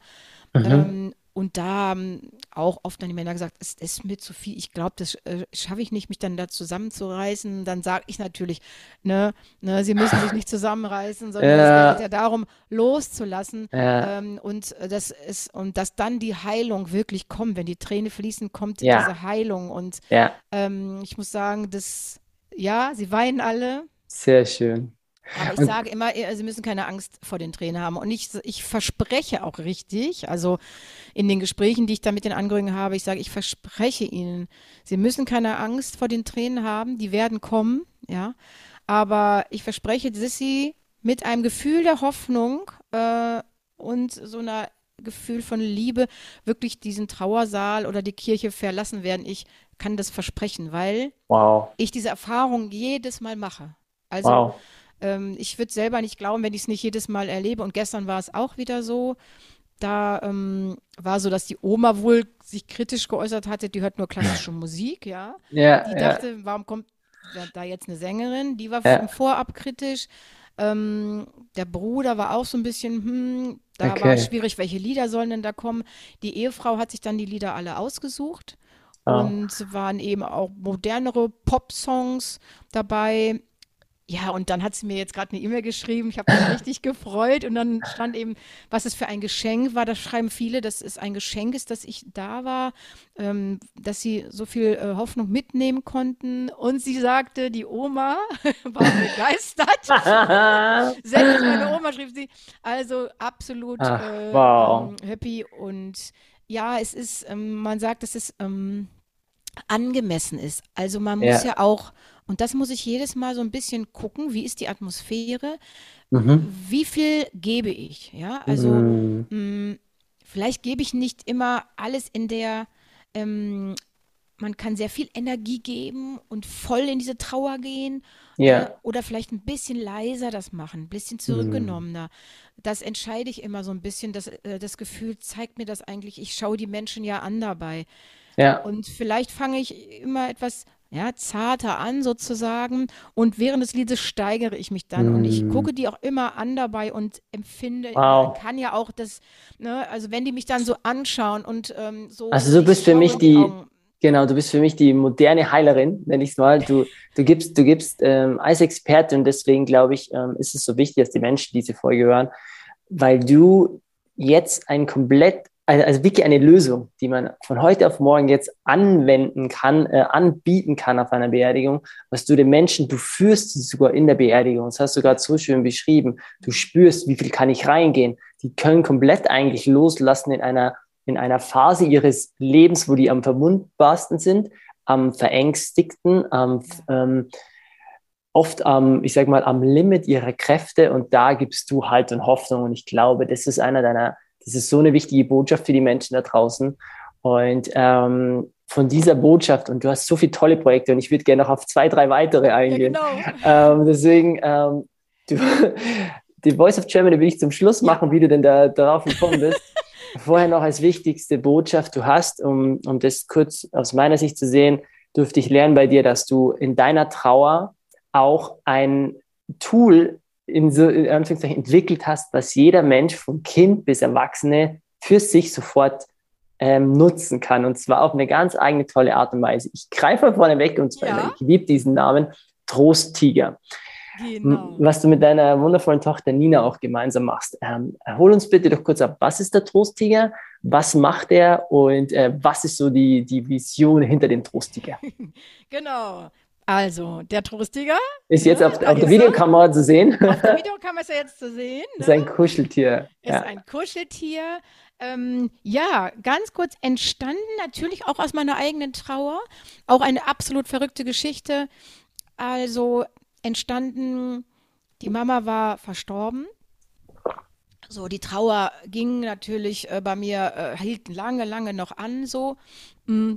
Mhm. Ähm, Und da haben auch oft dann die Männer gesagt, es ist mir zu viel, ich glaube, das äh, schaffe ich nicht, mich dann da zusammenzureißen. Dann sage ich natürlich, ne, ne, sie müssen sich nicht zusammenreißen, sondern ja. es geht ja darum, loszulassen. Ja. Ähm, und, das ist, und dass dann die Heilung wirklich kommt, wenn die Träne fließen, kommt ja. diese Heilung. Und ja. ähm, ich muss sagen, das, ja, sie weinen alle. Sehr schön. Aber ich sage immer, Sie müssen keine Angst vor den Tränen haben. Und ich, ich verspreche auch richtig, also in den Gesprächen, die ich da mit den Angehörigen habe, ich sage, ich verspreche Ihnen, Sie müssen keine Angst vor den Tränen haben, die werden kommen, ja. Aber ich verspreche, dass Sie mit einem Gefühl der Hoffnung äh, und so einer Gefühl von Liebe wirklich diesen Trauersaal oder die Kirche verlassen werden. Ich kann das versprechen, weil wow. ich diese Erfahrung jedes Mal mache. Also wow. ich würde selber nicht glauben, wenn ich es nicht jedes Mal erlebe. Und gestern war es auch wieder so. Da ähm, war so, dass die Oma wohl sich kritisch geäußert hatte. Die hört nur klassische Musik, ja. ja die ja. dachte, warum kommt da, da jetzt eine Sängerin? Die war ja. im Vorab kritisch. Ähm, der Bruder war auch so ein bisschen, hm, da okay. war es schwierig, welche Lieder sollen denn da kommen? Die Ehefrau hat sich dann die Lieder alle ausgesucht. Oh. Und waren eben auch modernere Pop-Songs dabei. Ja, und dann hat sie mir jetzt gerade eine E-Mail geschrieben, ich habe mich richtig gefreut und dann stand eben, was es für ein Geschenk war, das schreiben viele, dass es ein Geschenk ist, dass ich da war, ähm, dass sie so viel äh, Hoffnung mitnehmen konnten und sie sagte, die Oma war begeistert, selbst meine Oma schrieb sie, also absolut Ach, äh, wow. ähm, happy und ja, es ist, ähm, man sagt, dass es ähm, angemessen ist, also man muss ja, ja auch. Und das muss ich jedes Mal so ein bisschen gucken, wie ist die Atmosphäre, mhm. wie viel gebe ich, ja, also mhm. mh, vielleicht gebe ich nicht immer alles in der, ähm, man kann sehr viel Energie geben und voll in diese Trauer gehen yeah. äh, oder vielleicht ein bisschen leiser das machen, ein bisschen zurückgenommener, mhm. das entscheide ich immer so ein bisschen, das, äh, das Gefühl zeigt mir das eigentlich, ich schaue die Menschen ja an dabei ja. und vielleicht fange ich immer etwas ja, zarter an sozusagen und während des Liedes steigere ich mich dann mm. und ich gucke die auch immer an dabei und empfinde, wow. man kann ja auch das, ne, also wenn die mich dann so anschauen und ähm, so. Also du bist für mich die, Augen. genau, du bist für mich die moderne Heilerin, nenne ich es mal, du, du gibst, du gibst ähm, als Experte und deswegen glaube ich, ähm, ist es so wichtig, dass die Menschen diese Folge hören, weil du jetzt ein komplett also wirklich eine Lösung, die man von heute auf morgen jetzt anwenden kann, äh, anbieten kann auf einer Beerdigung, was du den Menschen, du führst sie sogar in der Beerdigung, das hast du gerade so schön beschrieben, du spürst, wie viel kann ich reingehen, die können komplett eigentlich loslassen in einer, in einer Phase ihres Lebens, wo die am verwundbarsten sind, am verängstigten, am, ähm, oft am, ich sag mal, am Limit ihrer Kräfte und da gibst du Halt und Hoffnung und ich glaube, das ist einer deiner das ist so eine wichtige Botschaft für die Menschen da draußen. Und ähm, von dieser Botschaft, und du hast so viele tolle Projekte, und ich würde gerne noch auf zwei, drei weitere eingehen. Ja, genau. ähm, deswegen, ähm, du, die Voice of Germany will ich zum Schluss machen, ja. wie du denn da darauf gekommen bist. Vorher noch als wichtigste Botschaft, du hast, um, um das kurz aus meiner Sicht zu sehen, durfte ich lernen bei dir, dass du in deiner Trauer auch ein Tool In so, in Anführungszeichen entwickelt hast, was jeder Mensch vom Kind bis Erwachsene für sich sofort ähm, nutzen kann. Und zwar auf eine ganz eigene, tolle Art und Weise. Ich greife vorne weg und zwar, ja. ich liebe diesen Namen, Trosttiger. Genau. Was du mit deiner wundervollen Tochter Nina auch gemeinsam machst. Ähm, hol uns bitte doch kurz ab, was ist der Trosttiger, was macht er und äh, was ist so die, die Vision hinter dem Trosttiger? Genau. Also, der Trosttiger ist jetzt ne? auf, auf der Videokamera zu sehen. Auf der Videokamera ist er jetzt zu sehen. Ne? Ist ein Kuscheltier. Ist ja. ein Kuscheltier. Ähm, ja, ganz kurz entstanden, natürlich auch aus meiner eigenen Trauer. Auch eine absolut verrückte Geschichte. Also entstanden, die Mama war verstorben. So, die Trauer ging natürlich äh, bei mir, äh, hielt lange, lange noch an so. Mm.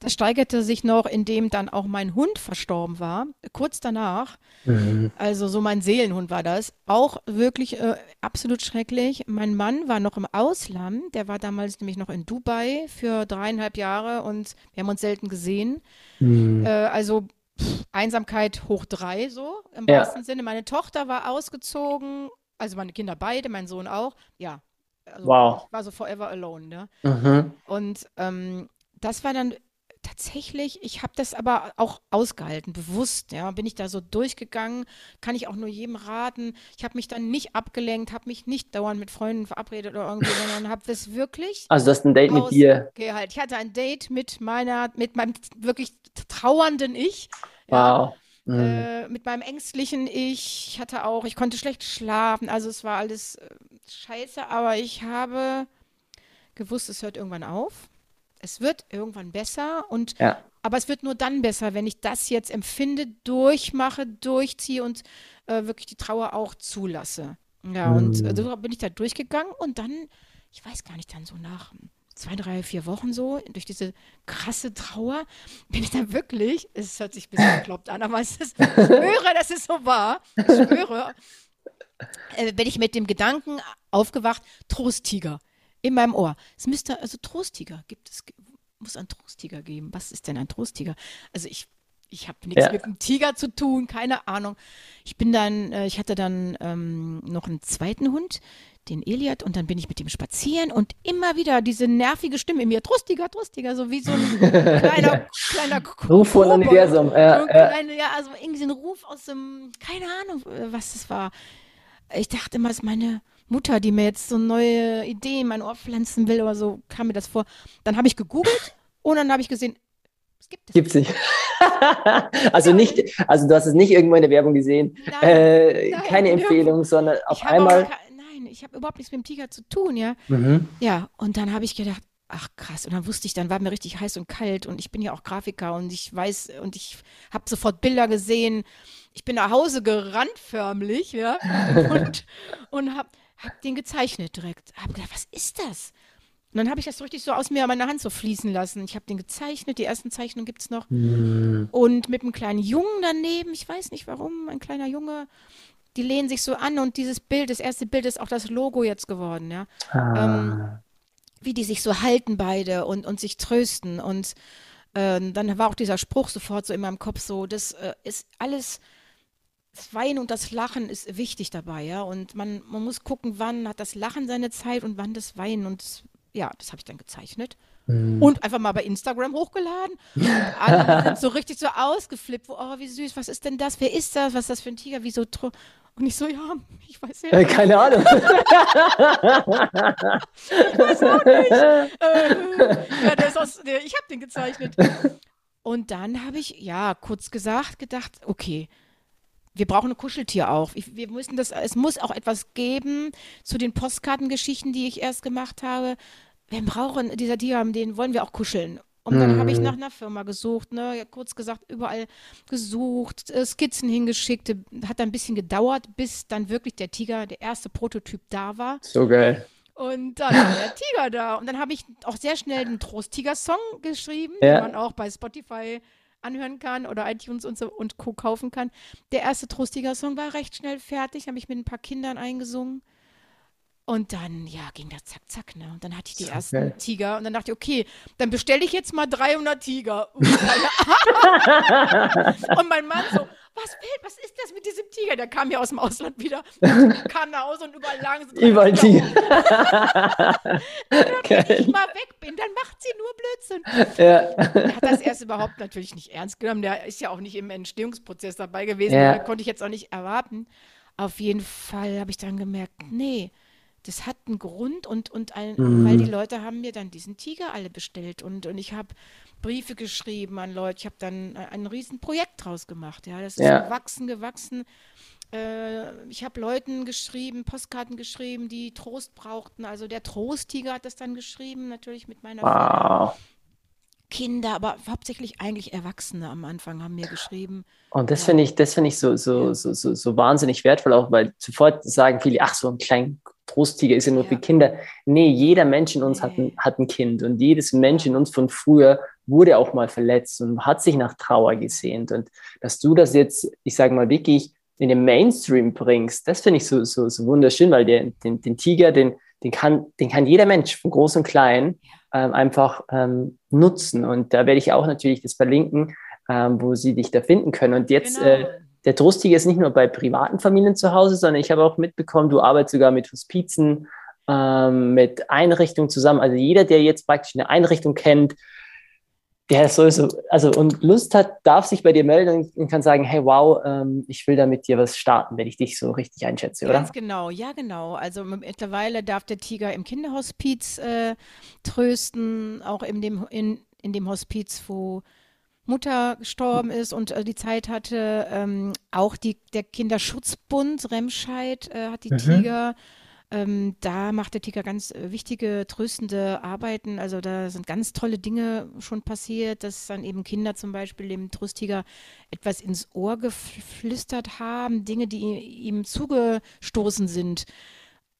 Das steigerte sich noch, indem dann auch mein Hund verstorben war, kurz danach. Mhm. Also so mein Seelenhund war das. Auch wirklich äh, absolut schrecklich. Mein Mann war noch im Ausland. Der war damals nämlich noch in Dubai für dreieinhalb Jahre und wir haben uns selten gesehen. Mhm. Äh, also pff, Einsamkeit hoch drei so im ja. wahrsten Sinne. Meine Tochter war ausgezogen, also meine Kinder beide, mein Sohn auch. Ja, Also wow. Ich war so forever alone, ne? Mhm. Und ähm, das war dann tatsächlich, ich habe das aber auch ausgehalten, bewusst, ja, bin ich da so durchgegangen, kann ich auch nur jedem raten. Ich habe mich dann nicht abgelenkt, habe mich nicht dauernd mit Freunden verabredet oder irgendwie, sondern habe das wirklich. Also das ist ein Date mit dir. Okay, halt. Ich hatte ein Date mit meiner, mit meinem wirklich trauernden Ich. Wow. Ja. Mhm. Äh, mit meinem ängstlichen Ich, ich hatte auch, ich konnte schlecht schlafen, also es war alles äh, scheiße, aber ich habe gewusst, es hört irgendwann auf, es wird irgendwann besser und, ja. aber es wird nur dann besser, wenn ich das jetzt empfinde, durchmache, durchziehe und äh, wirklich die Trauer auch zulasse. Ja, mhm. und äh, so bin ich da durchgegangen und dann, ich weiß gar nicht, dann so nach zwei, drei, vier Wochen so, durch diese krasse Trauer, bin ich dann wirklich, es hört sich ein bisschen bekloppt an, aber es ist, ich schwöre, dass es so war, ich schwöre, äh, bin ich mit dem Gedanken aufgewacht, Trosttiger, in meinem Ohr. Es müsste, also Trosttiger, gibt es, muss ein Trosttiger geben, was ist denn ein Trosttiger? Also ich, ich habe nichts ja. mit dem Tiger zu tun, keine Ahnung. Ich bin dann, äh, ich hatte dann ähm, noch einen zweiten Hund, den Eliad, und dann bin ich mit ihm spazieren und immer wieder diese nervige Stimme in mir, Trosttiger, Trosttiger, so wie so ein kleiner, ja. kleiner Ruf vom Universum. Ja, kleine, ja, also irgendwie so ein Ruf aus dem, keine Ahnung, was das war. Ich dachte immer, es ist meine Mutter, die mir jetzt so eine neue Idee in mein Ohr pflanzen will oder so, kam mir das vor. Dann habe ich gegoogelt und dann habe ich gesehen, es gibt es. Gibt's nicht. Also nicht, also du hast es nicht irgendwo in der Werbung gesehen. Nein, äh, nein, keine Empfehlung, ja. sondern auf einmal... Ich habe überhaupt nichts mit dem Tiger zu tun, ja. Mhm. Ja, und dann habe ich gedacht, ach krass. Und dann wusste ich, dann war mir richtig heiß und kalt. Und ich bin ja auch Grafiker und ich weiß, und ich habe sofort Bilder gesehen. Ich bin nach Hause gerannt förmlich, ja. Und, und habe hab den gezeichnet direkt. Habe gedacht, was ist das? Und dann habe ich das so richtig so aus mir, meiner Hand so fließen lassen. Ich habe den gezeichnet, die ersten Zeichnungen gibt es noch. Mhm. Und mit einem kleinen Jungen daneben, ich weiß nicht warum, ein kleiner Junge. Die lehnen sich so an und dieses Bild, das erste Bild ist auch das Logo jetzt geworden, ja. Ah. Ähm, wie die sich so halten beide und, und sich trösten und äh, dann war auch dieser Spruch sofort so in meinem Kopf so, das äh, ist alles, das Weinen und das Lachen ist wichtig dabei, ja, und man, man muss gucken, wann hat das Lachen seine Zeit und wann das Weinen und das, ja, das habe ich dann gezeichnet. Und einfach mal bei Instagram hochgeladen. Und alle sind so richtig so ausgeflippt. Oh, wie süß, was ist denn das? Wer ist das? Was ist das für ein Tiger? Wieso? Und ich so, ja, ich weiß ja nicht. Äh, keine Ahnung. Ich weiß auch nicht. Äh, ja, der ist aus, der, ich habe den gezeichnet. Und dann habe ich, ja, kurz gesagt, gedacht, okay, wir brauchen ein Kuscheltier auch. Ich, wir müssen das, es muss auch etwas geben zu den Postkartengeschichten, die ich erst gemacht habe. Wir brauchen dieser Tiger, den wollen wir auch kuscheln. Und dann mm. habe ich nach einer Firma gesucht, ne, kurz gesagt, überall gesucht, Skizzen hingeschickt, hat dann ein bisschen gedauert, bis dann wirklich der Tiger, der erste Prototyp da war. So geil. Und dann war der Tiger da. Und dann habe ich auch sehr schnell einen Trosttiger-Song geschrieben, ja. den man auch bei Spotify anhören kann oder iTunes und so und Co. kaufen kann. Der erste Trosttiger-Song war recht schnell fertig, habe ich mit ein paar Kindern eingesungen. Und dann, ja, ging das zack, zack, ne? Und dann hatte ich die ersten okay. Tiger. Und dann dachte ich, okay, dann bestelle ich jetzt mal dreihundert Tiger. Und, und mein Mann so, was, was ist das mit diesem Tiger? Der kam ja aus dem Ausland wieder, kam nach Hause und überall lagen so überall Tiger. Wenn ich mal weg bin, dann macht sie nur Blödsinn. Ja. Er hat das erst überhaupt natürlich nicht ernst genommen. Der ist ja auch nicht im Entstehungsprozess dabei gewesen. Ja. Da konnte ich jetzt auch nicht erwarten. Auf jeden Fall habe ich dann gemerkt, nee, das hat einen Grund und, und ein, mhm. weil die Leute haben mir dann diesen Tiger alle bestellt und, und ich habe Briefe geschrieben an Leute, ich habe dann ein, ein riesen Projekt draus gemacht, ja, das ist ja. gewachsen, gewachsen, äh, ich habe Leuten geschrieben, Postkarten geschrieben, die Trost brauchten, also der Trosttiger hat das dann geschrieben, natürlich mit meiner wow. Frau. Kinder, aber hauptsächlich eigentlich Erwachsene am Anfang haben mir geschrieben. Und das ja. finde ich, das finde ich so, so, ja. so, so, so wahnsinnig wertvoll auch, weil sofort sagen viele, ach, so ein kleinen Trosttiger ist ja nur ja. für Kinder. Nee, jeder Mensch in uns nee. hat, ein, hat ein Kind und jedes Mensch in uns von früher wurde auch mal verletzt und hat sich nach Trauer gesehnt. Und dass du das jetzt, ich sage mal, wirklich in den Mainstream bringst, das finde ich so, so, so wunderschön, weil der, den, den Tiger, den, den, kann, den kann jeder Mensch von groß und klein ja. ähm, einfach ähm, nutzen. Und da werde ich auch natürlich das verlinken, ähm, wo sie dich da finden können. Und jetzt... Genau. Äh, Der Trosttiger ist nicht nur bei privaten Familien zu Hause, sondern ich habe auch mitbekommen, du arbeitest sogar mit Hospizen ähm, mit Einrichtungen zusammen. Also jeder, der jetzt praktisch eine Einrichtung kennt, der ist sowieso, also und Lust hat, darf sich bei dir melden und kann sagen, hey, wow, ähm, ich will da mit dir was starten, wenn ich dich so richtig einschätze, oder? Ganz genau, ja, genau. Also mittlerweile darf der Tiger im Kinderhospiz äh, trösten, auch in dem, in, in dem Hospiz, wo Mutter gestorben ist und äh, die Zeit hatte. Ähm, auch die, der Kinderschutzbund Remscheid äh, hat die mhm. Tiger. Ähm, da macht der Tiger ganz äh, wichtige, tröstende Arbeiten. Also da sind ganz tolle Dinge schon passiert, dass dann eben Kinder zum Beispiel dem Trosttiger etwas ins Ohr geflüstert haben, Dinge, die ihm zugestoßen sind.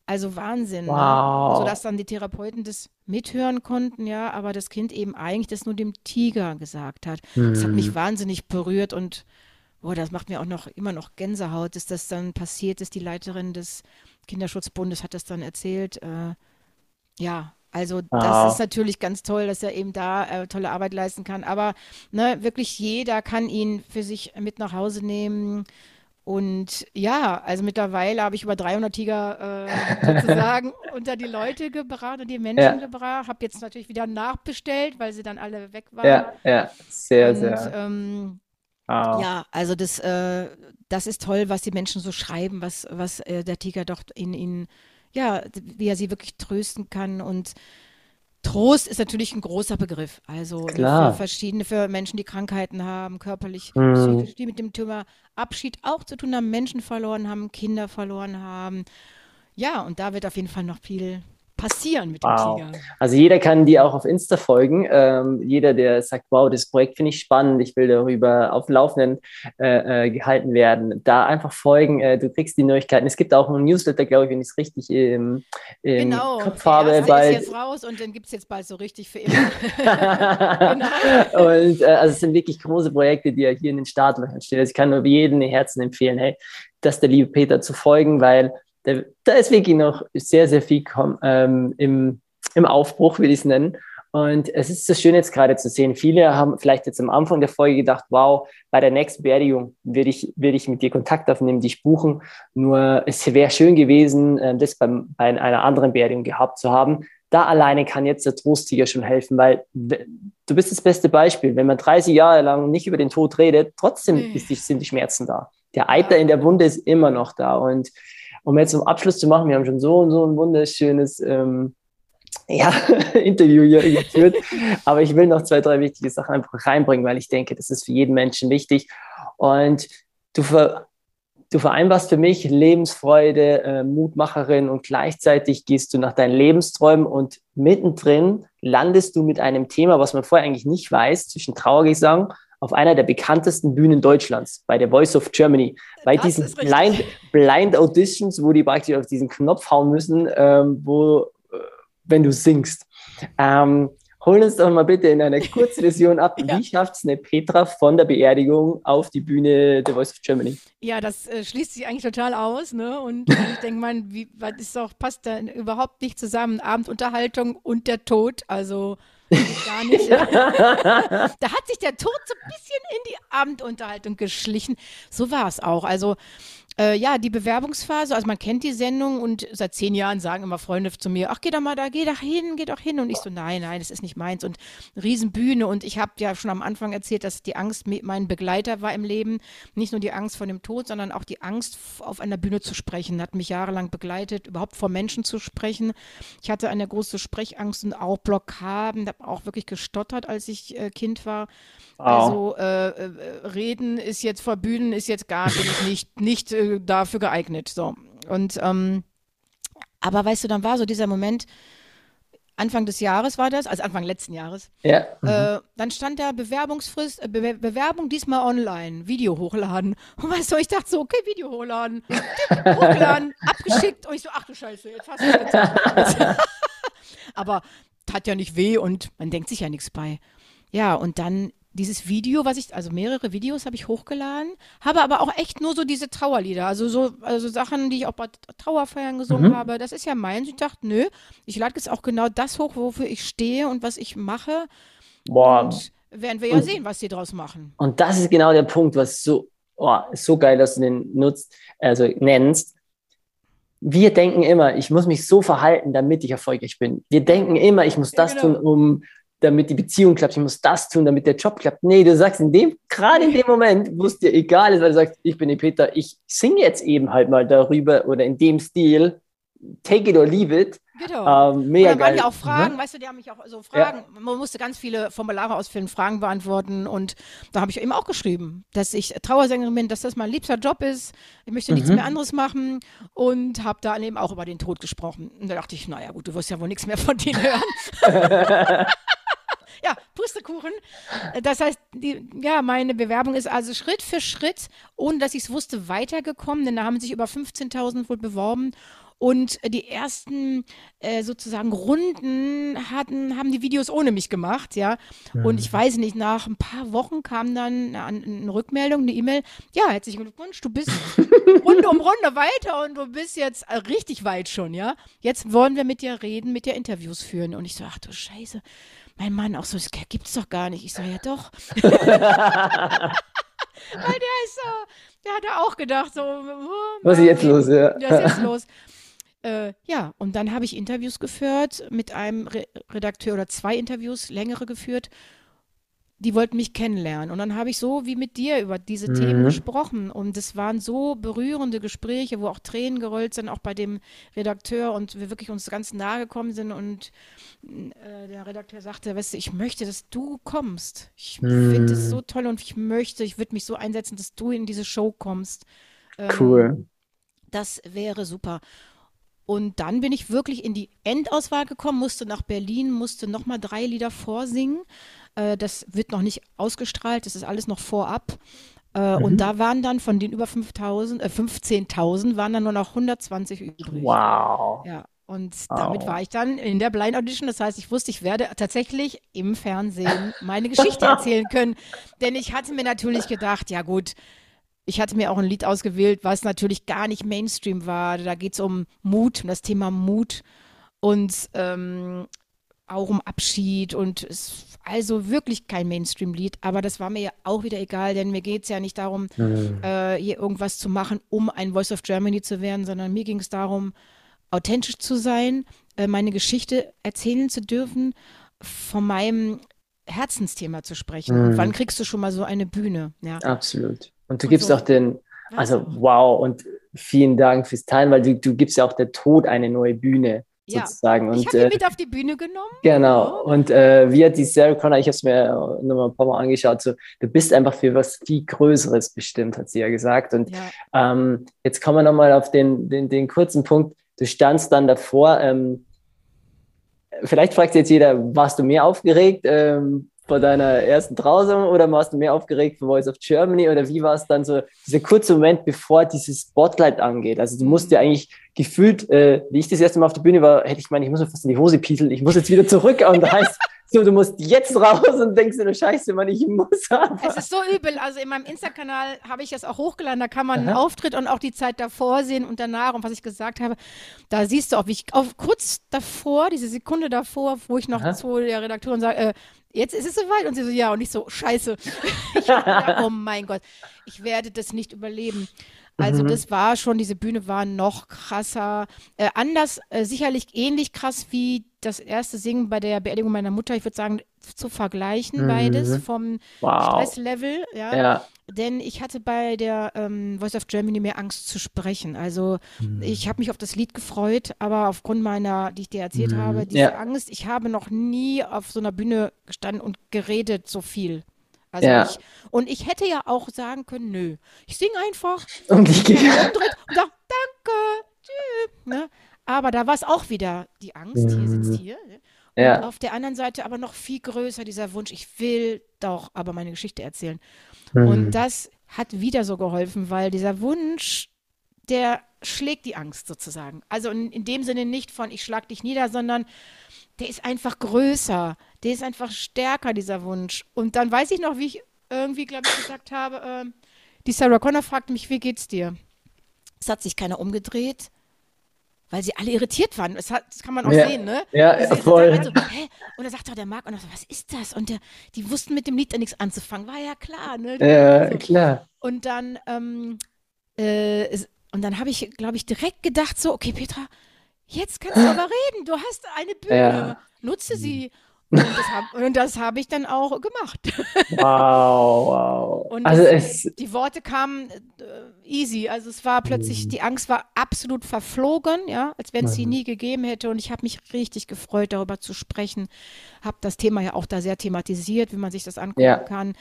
Also Wahnsinn, wow. Ne? Sodass dann die Therapeuten das mithören konnten, ja, aber das Kind eben eigentlich das nur dem Tiger gesagt hat. Hm. Das hat mich wahnsinnig berührt und boah, das macht mir auch noch immer noch Gänsehaut, dass das dann passiert ist. Die Leiterin des Kinderschutzbundes hat das dann erzählt. Äh, ja, also wow. Das ist natürlich ganz toll, dass er eben da äh, tolle Arbeit leisten kann. Aber ne, wirklich jeder kann ihn für sich mit nach Hause nehmen. Und ja, also mittlerweile habe ich über dreihundert Tiger äh, sozusagen unter die Leute gebracht und die Menschen ja. gebracht. Habe jetzt natürlich wieder nachbestellt, weil sie dann alle weg waren. Ja, ja, sehr, und, sehr. Ähm, wow. Ja, also das, äh, das ist toll, was die Menschen so schreiben, was, was äh, der Tiger doch in ihnen, ja, wie er sie wirklich trösten kann. Und Trost ist natürlich ein großer Begriff, also klar. Für verschiedene, für Menschen, die Krankheiten haben, körperlich, hm. psychisch, die mit dem Thema Abschied auch zu tun haben, Menschen verloren haben, Kinder verloren haben. Ja, und da wird auf jeden Fall noch viel passieren mit wow. dem Tiger. Also jeder kann die auch auf Insta folgen. Ähm, jeder, der sagt, wow, das Projekt finde ich spannend, ich will darüber auf dem Laufenden äh, äh, gehalten werden. Da einfach folgen, äh, du kriegst die Neuigkeiten. Es gibt auch einen Newsletter, glaube ich, wenn ich es richtig im, im genau. Kopf habe. Genau, der ist jetzt raus und den gibt es jetzt bald so richtig für immer. Genau. Und äh, also es sind wirklich große Projekte, die ja hier in den Startlöchern stehen. Also ich kann nur jedem im Herzen empfehlen, hey, dass der liebe Peter zu folgen, weil da ist wirklich noch sehr, sehr viel ähm, im, im Aufbruch, will ich es nennen. Und es ist so schön jetzt gerade zu sehen. Viele haben vielleicht jetzt am Anfang der Folge gedacht, wow, bei der nächsten Beerdigung würde ich, würde ich mit dir Kontakt aufnehmen, dich buchen. Nur es wäre schön gewesen, das bei, bei einer anderen Beerdigung gehabt zu haben. Da alleine kann jetzt der Trosttiger schon helfen, weil du bist das beste Beispiel. Wenn man dreißig Jahre lang nicht über den Tod redet, trotzdem mhm. ist die, sind die Schmerzen da. Der Eiter in der Wunde ist immer noch da. Und um jetzt zum Abschluss zu machen, wir haben schon so und so ein wunderschönes ähm, ja, Interview hier geführt, aber ich will noch zwei, drei wichtige Sachen einfach reinbringen, weil ich denke, das ist für jeden Menschen wichtig. Und du, ver- du vereinbarst für mich Lebensfreude, äh, Mutmacherin und gleichzeitig gehst du nach deinen Lebensträumen und mittendrin landest du mit einem Thema, was man vorher eigentlich nicht weiß, zwischen Trauergesang, auf einer der bekanntesten Bühnen Deutschlands, bei The Voice of Germany, bei das diesen Blind, Blind Auditions, wo die praktisch auf diesen Knopf hauen müssen, ähm, wo, äh, wenn du singst. Ähm, hol uns doch mal bitte in einer Kurzversion ab, ja. Wie schafft es eine Petra von der Beerdigung auf die Bühne The Voice of Germany? Ja, das äh, schließt sich eigentlich total aus, ne? Und ich denke, man, wie, was ist auch, passt da überhaupt nicht zusammen, Abendunterhaltung und der Tod, also gar nicht. Da hat sich der Tod so ein bisschen in die Abendunterhaltung geschlichen. So war es auch. Also äh, ja, die Bewerbungsphase, also man kennt die Sendung und seit zehn Jahren sagen immer Freunde zu mir, ach, geh doch mal da, geh doch hin, geh doch hin. Und ich so, nein, nein, das ist nicht meins. Und Riesenbühne. Und ich habe ja schon am Anfang erzählt, dass die Angst mein Begleiter war im Leben. Nicht nur die Angst vor dem Tod, sondern auch die Angst, auf einer Bühne zu sprechen. Hat mich jahrelang begleitet, überhaupt vor Menschen zu sprechen. Ich hatte eine große Sprechangst und auch Blockaden, auch wirklich gestottert, als ich äh, Kind war. Oh. Also äh, äh, reden ist jetzt vor Bühnen ist jetzt gar nicht, nicht äh, dafür geeignet. So. Und ähm, aber weißt du, dann war so dieser Moment, Anfang des Jahres war das, also Anfang letzten Jahres. Ja. Mhm. Äh, dann stand da Bewerbungsfrist, äh, Be- Bewerbung diesmal online, Video hochladen. Und weißt du, ich dachte so, okay, Video hochladen, hochladen, abgeschickt. Und ich so, ach du Scheiße, jetzt hast du es getan. Aber hat ja nicht weh und man denkt sich ja nichts bei. Ja, und dann dieses Video, was ich, also mehrere Videos habe ich hochgeladen, habe aber auch echt nur so diese Trauerlieder, also so also Sachen, die ich auch bei Trauerfeiern gesungen mhm. habe. Das ist ja meins. Ich dachte, nö, ich lade jetzt auch genau das hoch, wofür ich stehe und was ich mache. Boah. Und werden wir ja und, sehen, was die draus machen. Und das ist genau der Punkt, was so, oh, ist so geil, dass du den nutzt, also nennst. Wir denken immer, ich muss mich so verhalten, damit ich erfolgreich bin. Wir denken immer, ich muss das ja, genau. tun, um, damit die Beziehung klappt. Ich muss das tun, damit der Job klappt. Nee, du sagst in dem, gerade in dem Moment, wo es dir egal ist, weil du sagst, ich bin die Petra, ich singe jetzt eben halt mal darüber oder in dem Stil, take it or leave it. Genau. Ähm, mega oder waren geil. Die auch Fragen, mhm. weißt du, die haben mich auch so Fragen, ja. man musste ganz viele Formulare ausfüllen, Fragen beantworten und da habe ich eben auch geschrieben, dass ich Trauersängerin bin, dass das mein liebster Job ist, ich möchte mhm. nichts mehr anderes machen und habe da eben auch über den Tod gesprochen und da dachte ich, naja gut, du wirst ja wohl nichts mehr von denen hören. Ja, Pustekuchen. Das heißt, die, ja, meine Bewerbung ist also Schritt für Schritt, ohne dass ich es wusste, weitergekommen, denn da haben sich über fünfzehntausend wohl beworben. Und die ersten äh, sozusagen Runden hatten, haben die Videos ohne mich gemacht, ja. Mhm. Und ich weiß nicht, nach ein paar Wochen kam dann eine, eine Rückmeldung, eine E-Mail. Ja, herzlichen Glückwunsch, du bist Runde um Runde weiter und du bist jetzt richtig weit schon, ja. Jetzt wollen wir mit dir reden, mit dir Interviews führen. Und ich so, ach du Scheiße, mein Mann auch so, das gibt's doch gar nicht. Ich so, ja doch. Weil der ist so, der hat ja auch gedacht, so. Oh, was ist jetzt los, ja. Was ist jetzt los? Äh, ja, und dann habe ich Interviews geführt mit einem Re- Redakteur oder zwei Interviews, längere geführt. Die wollten mich kennenlernen. Und dann habe ich so wie mit dir über diese mhm. Themen gesprochen. Und es waren so berührende Gespräche, wo auch Tränen gerollt sind, auch bei dem Redakteur. Und wir wirklich uns ganz nahe gekommen sind. Und äh, der Redakteur sagte, weißt du, ich möchte, dass du kommst. Ich mhm. finde es so toll und ich möchte, ich würde mich so einsetzen, dass du in diese Show kommst. Ähm, cool. Das wäre super. Und dann bin ich wirklich in die Endauswahl gekommen, musste nach Berlin, musste nochmal drei Lieder vorsingen. Äh, das wird noch nicht ausgestrahlt, das ist alles noch vorab. Äh, mhm. Und da waren dann von den über fünftausend, äh, fünfzehntausend waren dann nur noch hundertzwanzig übrig. Wow. Ja, und wow. damit war ich dann in der Blind Audition. Das heißt, ich wusste, ich werde tatsächlich im Fernsehen meine Geschichte erzählen können. Denn ich hatte mir natürlich gedacht, ja gut, ich hatte mir auch ein Lied ausgewählt, was natürlich gar nicht Mainstream war. Da geht es um Mut, um das Thema Mut und ähm, auch um Abschied. Und es also wirklich kein Mainstream-Lied. Aber das war mir ja auch wieder egal, denn mir geht es ja nicht darum, mhm. äh, hier irgendwas zu machen, um ein Voice of Germany zu werden, sondern mir ging es darum, authentisch zu sein, äh, meine Geschichte erzählen zu dürfen, von meinem Herzensthema zu sprechen. Mhm. Und wann kriegst du schon mal so eine Bühne? Ja. Absolut. Und du und gibst so, auch den, also wow, und vielen Dank fürs Teilen, weil du, du gibst ja auch der Tod eine neue Bühne, ja. sozusagen. Und ich habe ihn äh, mit auf die Bühne genommen. Genau, oh. und äh, wie hat die Sarah Connor, ich habe es mir nochmal ein paar Mal angeschaut, so, du bist einfach für was viel Größeres bestimmt, hat sie ja gesagt. Und ja. Ähm, jetzt kommen wir nochmal auf den, den, den kurzen Punkt, du standst dann davor, ähm, vielleicht fragt jetzt jeder, warst du mehr aufgeregt, ähm, vor deiner ersten Trauersängerin oder warst du mehr aufgeregt für Voice of Germany oder wie war es dann so, dieser kurze Moment, bevor dieses Spotlight angeht? Also du musst ja eigentlich gefühlt, äh, wie ich das erste Mal auf der Bühne war, hätte ich gemeint, ich muss mir fast in die Hose pieseln, ich muss jetzt wieder zurück und da heißt so, du musst jetzt raus und denkst dir, Scheiße, Mann, ich muss aber. Es ist so übel, also in meinem Insta-Kanal habe ich das auch hochgeladen, da kann man Aha. einen Auftritt und auch die Zeit davor sehen und danach und was ich gesagt habe, da siehst du auch, wie ich auf, kurz davor, diese Sekunde davor, wo ich noch Aha. zu der Redakteurin sage, äh, jetzt ist es soweit. Und sie so, ja, und ich so, Scheiße. Ich hab gedacht, oh mein Gott, ich werde das nicht überleben. Also mhm. das war schon, diese Bühne war noch krasser. Äh, anders, äh, sicherlich ähnlich krass wie das erste Singen bei der Beerdigung meiner Mutter. Ich würde sagen, zu vergleichen mhm. beides vom wow. Stresslevel. Ja. ja. Denn ich hatte bei der ähm, Voice of Germany mehr Angst zu sprechen. Also mhm. ich habe mich auf das Lied gefreut, aber aufgrund meiner, die ich dir erzählt mhm. habe, diese ja. Angst, ich habe noch nie auf so einer Bühne gestanden und geredet so viel. Also ja. ich, und ich hätte ja auch sagen können, nö, ich singe einfach und ich gehe umdreht und sage, danke, tschüss. Ne? Aber da war es auch wieder die Angst, mhm. hier sitzt hier. Ne? Und ja. auf der anderen Seite aber noch viel größer dieser Wunsch, ich will doch aber meine Geschichte erzählen. Mhm. Und das hat wieder so geholfen, weil dieser Wunsch, der schlägt die Angst sozusagen. Also in, in dem Sinne nicht von, ich schlag dich nieder, sondern der ist einfach größer, der ist einfach stärker, dieser Wunsch. Und dann weiß ich noch, wie ich irgendwie, glaube ich, gesagt habe, äh, die Sarah Connor fragte mich, wie geht's dir? Es hat sich keiner umgedreht, weil sie alle irritiert waren. Das, hat, das kann man auch ja. sehen, ne? Ja, ja voll. Halt so, hä? Und da sagt doch der Marc, und so, was ist das? Und der, die wussten mit dem Lied ja nichts anzufangen, war ja klar, ne? Ja, so. Klar. Und dann, ähm, äh, es, und dann habe ich, glaube ich, direkt gedacht so, okay, Petra, jetzt kannst du aber reden, du hast eine Bühne, ja. nutze sie. Und das habe das hab ich dann auch gemacht. Wow, wow. Und also das, es, die Worte kamen äh, easy. Also es war plötzlich, die Angst war absolut verflogen, ja, als wenn es sie nie gegeben hätte. Und ich habe mich richtig gefreut, darüber zu sprechen. Habe das Thema ja auch da sehr thematisiert, wie man sich das angucken ja. kann.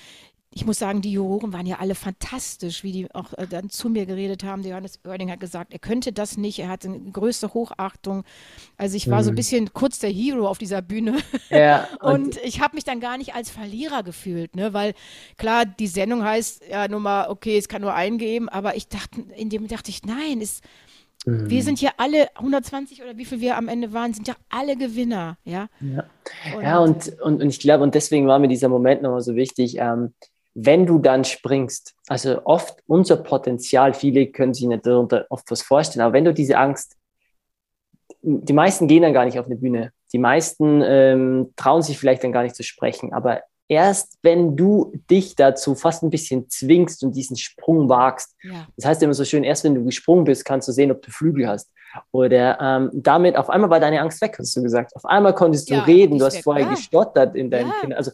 Ich muss sagen, die Juroren waren ja alle fantastisch, wie die auch äh, dann zu mir geredet haben. Der Johannes Oerding hat gesagt, er könnte das nicht, er hatte eine größte Hochachtung. Also ich war mhm. so ein bisschen kurz der Hero auf dieser Bühne. Ja, und, und ich habe mich dann gar nicht als Verlierer gefühlt, ne? Weil klar, die Sendung heißt ja nur mal, okay, es kann nur einen geben, aber ich dachte, in dem dachte ich, nein, es, mhm. wir sind ja alle, hundertzwanzig oder wie viel wir am Ende waren, sind ja alle Gewinner. Ja, ja. Und, ja, und, und, und ich glaube, und deswegen war mir dieser Moment nochmal so wichtig, ähm, wenn du dann springst, also oft unser Potenzial, viele können sich nicht darunter oft was vorstellen, aber wenn du diese Angst, die meisten gehen dann gar nicht auf eine Bühne, die meisten ähm, trauen sich vielleicht dann gar nicht zu sprechen, aber erst wenn du dich dazu fast ein bisschen zwingst und diesen Sprung wagst, ja. das heißt immer so schön, erst wenn du gesprungen bist, kannst du sehen, ob du Flügel hast. Oder ähm, damit, auf einmal war deine Angst weg, hast du gesagt. Auf einmal konntest du ja, reden, du hast weg. vorher ah. gestottert in deinen ja. Kindern. Also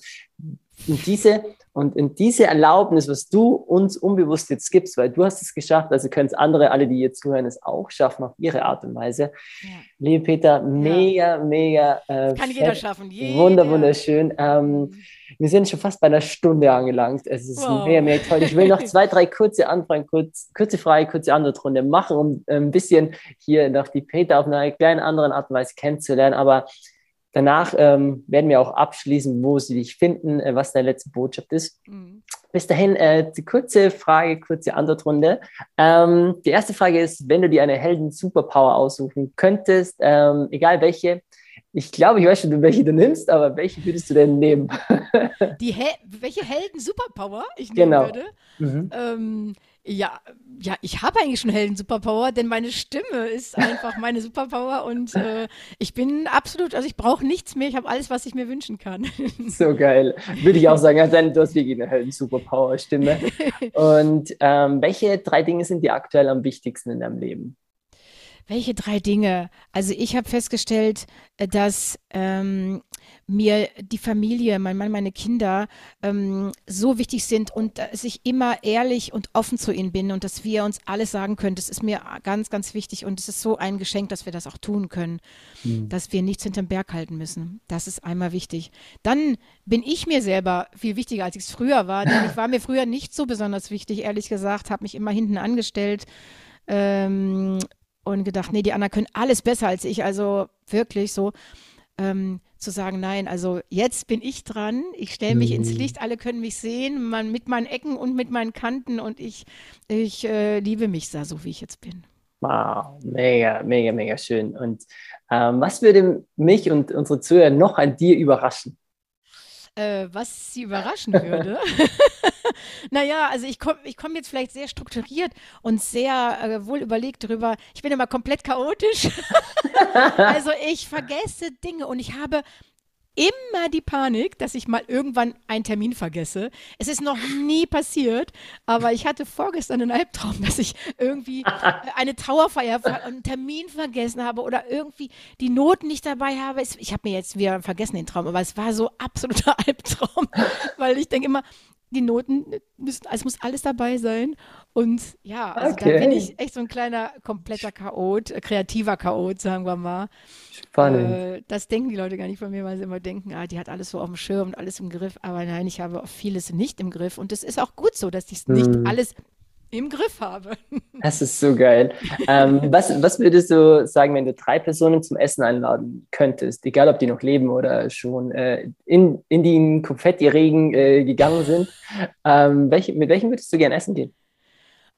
in diese, und in diese Erlaubnis, was du uns unbewusst jetzt gibst, weil du hast es geschafft, also können es andere, alle, die hier zuhören, es auch schaffen auf ihre Art und Weise. Ja. Liebe Petra, mega, ja. mega. Äh, kann jeder schaffen. Jeder. Wunder, wunderschön. Ähm, wir sind schon fast bei einer Stunde angelangt. Es ist wow. mega, mega toll. Ich will noch zwei, drei kurze Anfragen, kurz, kurze Frage, kurze Antwortrunde machen, um ein bisschen hier noch die Petra auf einer kleinen anderen Art und Weise kennenzulernen, aber danach ähm, werden wir auch abschließen, wo sie dich finden, äh, was deine letzte Botschaft ist. Mhm. Bis dahin, äh, die kurze Frage, kurze Antwortrunde. Ähm, die erste Frage ist, wenn du dir eine Helden-Superpower aussuchen könntest, ähm, egal welche, ich glaube, ich weiß schon, welche du nimmst, aber welche würdest du denn nehmen? Die Hel- welche Helden-Superpower ich nehmen genau. würde? Mhm. Ähm, ja, ja, ich habe eigentlich schon Helden-Superpower, denn meine Stimme ist einfach meine Superpower und äh, ich bin absolut, also ich brauche nichts mehr, ich habe alles, was ich mir wünschen kann. So geil, würde ich auch sagen, also du hast wirklich eine Helden-Superpower-Stimme. Und ähm, welche drei Dinge sind dir aktuell am wichtigsten in deinem Leben? Welche drei Dinge? Also ich habe festgestellt, dass ähm, mir die Familie, mein Mann, meine Kinder ähm, so wichtig sind und dass ich immer ehrlich und offen zu ihnen bin und dass wir uns alles sagen können. Das ist mir ganz, ganz wichtig und es ist so ein Geschenk, dass wir das auch tun können, mhm. dass wir nichts hinterm Berg halten müssen. Das ist einmal wichtig. Dann bin ich mir selber viel wichtiger, als ich es früher war. Denn ich war mir früher nicht so besonders wichtig, ehrlich gesagt, habe mich immer hinten angestellt. Ähm, Und gedacht, nee, die anderen können alles besser als ich. Also wirklich so ähm, zu sagen, nein, also jetzt bin ich dran. Ich stelle mich mhm. ins Licht, alle können mich sehen, man, mit meinen Ecken und mit meinen Kanten. Und ich, ich äh, liebe mich da, so wie ich jetzt bin. Wow, mega, mega, mega schön. Und ähm, was würde mich und unsere Zuhörer noch an dir überraschen? Äh, was sie überraschen würde? Naja, also ich komme ich komm jetzt vielleicht sehr strukturiert und sehr äh, wohl überlegt drüber. Ich bin immer komplett chaotisch. Also ich vergesse Dinge und ich habe immer die Panik, dass ich mal irgendwann einen Termin vergesse. Es ist noch nie passiert, aber ich hatte vorgestern einen Albtraum, dass ich irgendwie eine Trauerfeier und einen Termin vergessen habe oder irgendwie die Noten nicht dabei habe. Ich habe mir jetzt wieder vergessen den Traum, aber es war so absoluter Albtraum, weil ich denke immer, die Noten müssen, es muss alles dabei sein. Und ja, also okay. da bin ich echt so ein kleiner, kompletter Chaot, kreativer Chaot, sagen wir mal. Spannend. Äh, das denken die Leute gar nicht von mir, weil sie immer denken, ah, die hat alles so auf dem Schirm und alles im Griff. Aber nein, ich habe auch vieles nicht im Griff. Und es ist auch gut so, dass ich hm. nicht alles im Griff habe. Das ist so geil. ähm, was, was würdest du sagen, wenn du drei Personen zum Essen einladen könntest, egal ob die noch leben oder schon äh, in, in den Konfettiregen äh, gegangen sind, ähm, welche, mit welchen würdest du gerne essen gehen?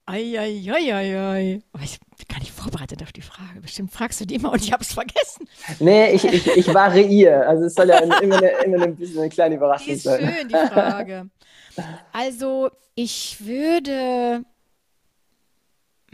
Ei, ei, ei, ei, ei. Aber ich bin gar nicht vorbereitet auf die Frage. Bestimmt fragst du die immer und ich habe es vergessen. Nee, ich, ich, ich variiere. Also es soll ja immer, immer, eine, immer ein bisschen eine kleine Überraschung sein. Die ist schön, die Frage. Also ich würde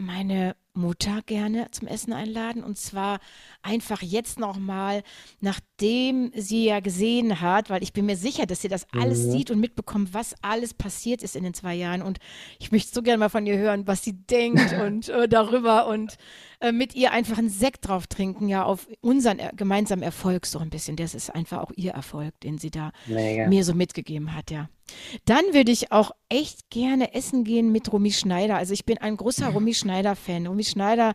meine Mutter gerne zum Essen einladen, und zwar einfach jetzt nochmal, nachdem sie ja gesehen hat, weil ich bin mir sicher, dass sie das alles mhm. sieht und mitbekommt, was alles passiert ist in den zwei Jahren, und ich möchte so gerne mal von ihr hören, was sie denkt und äh, darüber und äh, mit ihr einfach einen Sekt drauf trinken, ja, auf unseren er- gemeinsamen Erfolg so ein bisschen. Das ist einfach auch ihr Erfolg, den sie da Mega. mir so mitgegeben hat, ja. Dann würde ich auch echt gerne essen gehen mit Romy Schneider. Also ich bin ein großer Romy Schneider-Fan. Romy Schneider,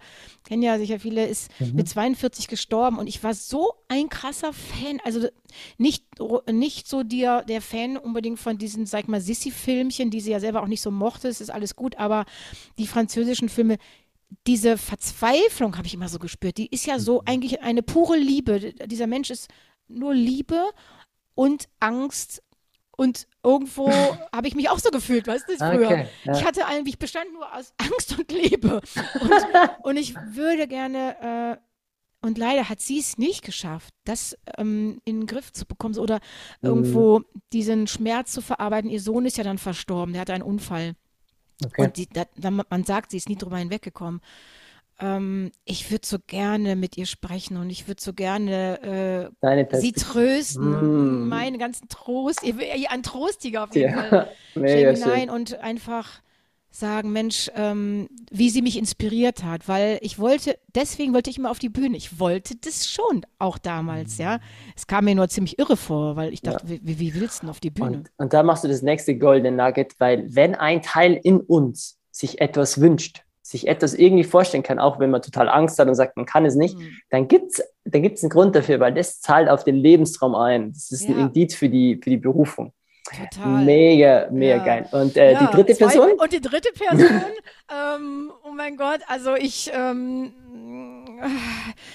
kennen ja sicher viele, ist mhm. mit zweiundvierzig gestorben, und ich war so ein krasser Fan. Also nicht, nicht so der, der Fan unbedingt von diesen, sag ich mal, Sissi-Filmchen, die sie ja selber auch nicht so mochte, es ist alles gut, aber die französischen Filme, diese Verzweiflung habe ich immer so gespürt. Die ist ja so eigentlich eine pure Liebe. Dieser Mensch ist nur Liebe und Angst. Und irgendwo habe ich mich auch so gefühlt, weißt du, früher. Okay, ja. Ich hatte eigentlich, ich bestand nur aus Angst und Liebe. Und, und ich würde gerne, äh, und leider hat sie es nicht geschafft, das ähm, in den Griff zu bekommen, oder mm. irgendwo diesen Schmerz zu verarbeiten. Ihr Sohn ist ja dann verstorben, der hatte einen Unfall. Okay. Und die, da, man sagt, sie ist nie drüber hinweggekommen. Ähm, ich würde so gerne mit ihr sprechen, und ich würde so gerne äh, sie trösten, mm. meinen ganzen Trost, ein Trosttiger auf jeden ja. Fall, nee, hinein ja, und einfach sagen, Mensch, ähm, wie sie mich inspiriert hat, weil ich wollte, deswegen wollte ich immer auf die Bühne, ich wollte das schon, auch damals, ja, es kam mir nur ziemlich irre vor, weil ich dachte, ja. wie, wie willst du denn auf die Bühne? Und, und da machst du das nächste Golden Nugget, weil wenn ein Teil in uns sich etwas wünscht, sich etwas irgendwie vorstellen kann, auch wenn man total Angst hat und sagt, man kann es nicht, mhm. dann gibt es dann gibt's einen Grund dafür, weil das zahlt auf den Lebenstraum ein. Das ist ja. ein Indiz für die, für die Berufung. Total. Mega, mega ja. geil. Und äh, ja, die dritte zwei, Person? Und die dritte Person, ähm, oh mein Gott, also ich, ähm,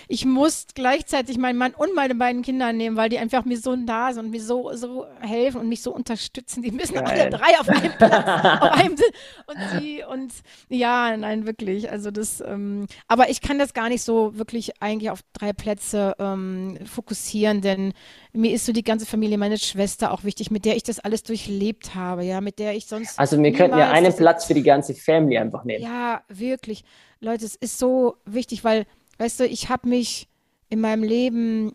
ich muss gleichzeitig meinen Mann und meine beiden Kinder nehmen, weil die einfach mir so nah sind und mir so, so helfen und mich so unterstützen. Die müssen geil. alle drei auf einem Platz, auf einem, und sie, und ja, nein, wirklich, also das, ähm, aber ich kann das gar nicht so wirklich eigentlich auf drei Plätze ähm, fokussieren, denn mir ist so die ganze Familie, meine Schwester auch wichtig, mit der ich das alles durchlebt habe, ja, mit der ich sonst. Also wir könnten ja einen Platz für die ganze Family einfach nehmen. Ja, wirklich. Leute, es ist so wichtig, weil, weißt du, ich habe mich in meinem Leben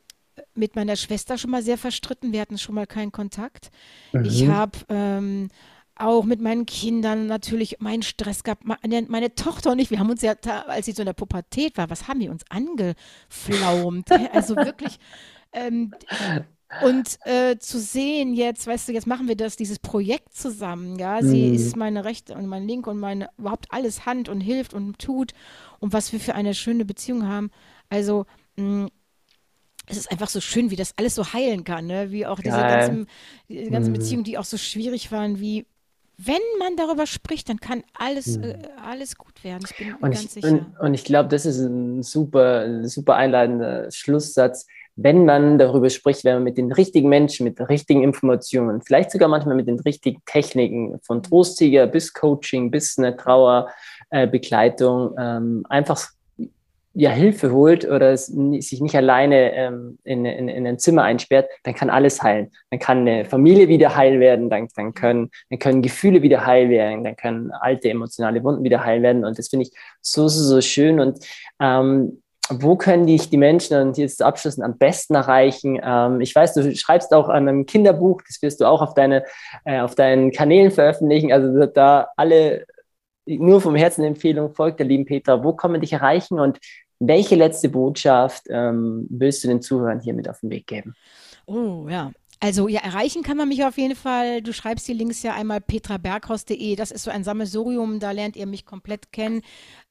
mit meiner Schwester schon mal sehr verstritten. Wir hatten schon mal keinen Kontakt. Mhm. Ich habe ähm, auch mit meinen Kindern natürlich meinen Stress gehabt. Meine, meine Tochter und ich, wir haben uns ja, als sie so in der Pubertät war, was haben wir uns angeflaumt? Also wirklich, ähm, und äh, zu sehen jetzt, weißt du, jetzt machen wir das, dieses Projekt zusammen, ja, sie mm. ist meine rechte und mein linke und meine, überhaupt alles Hand und hilft und tut, und was wir für eine schöne Beziehung haben, also mh, es ist einfach so schön, wie das alles so heilen kann, ne? Wie auch diese ganzen, diese ganzen mm. Beziehungen, die auch so schwierig waren, wie, wenn man darüber spricht, dann kann alles, mhm. äh, alles gut werden. Ich bin und ganz ich, sicher. Und, und ich glaube, das ist ein super, super einleitender Schlusssatz. Wenn man darüber spricht, wenn man mit den richtigen Menschen, mit den richtigen Informationen, vielleicht sogar manchmal mit den richtigen Techniken, von Trosttiger bis Coaching, bis eine Trauerbegleitung, äh, ähm, einfach ja, Hilfe holt oder es, sich nicht alleine ähm, in, in, in ein Zimmer einsperrt, dann kann alles heilen. Dann kann eine Familie wieder heil werden, dann, dann, können, dann können Gefühle wieder heil werden, dann können alte emotionale Wunden wieder heil werden, und das finde ich so, so, so schön. Und ähm, wo können dich die Menschen, und jetzt zu Abschluss, am besten erreichen? Ähm, ich weiß, du schreibst auch an einem Kinderbuch, das wirst du auch auf, deine, äh, auf deinen Kanälen veröffentlichen, also da alle nur vom Herzen Empfehlung folgt der lieben Petra. Wo kann man dich erreichen, und welche letzte Botschaft ähm, willst du den Zuhörern hier mit auf den Weg geben? Oh ja, also ja, erreichen kann man mich auf jeden Fall. Du schreibst die Links ja einmal petra berghaus punkt de. Das ist so ein Sammelsurium, da lernt ihr mich komplett kennen,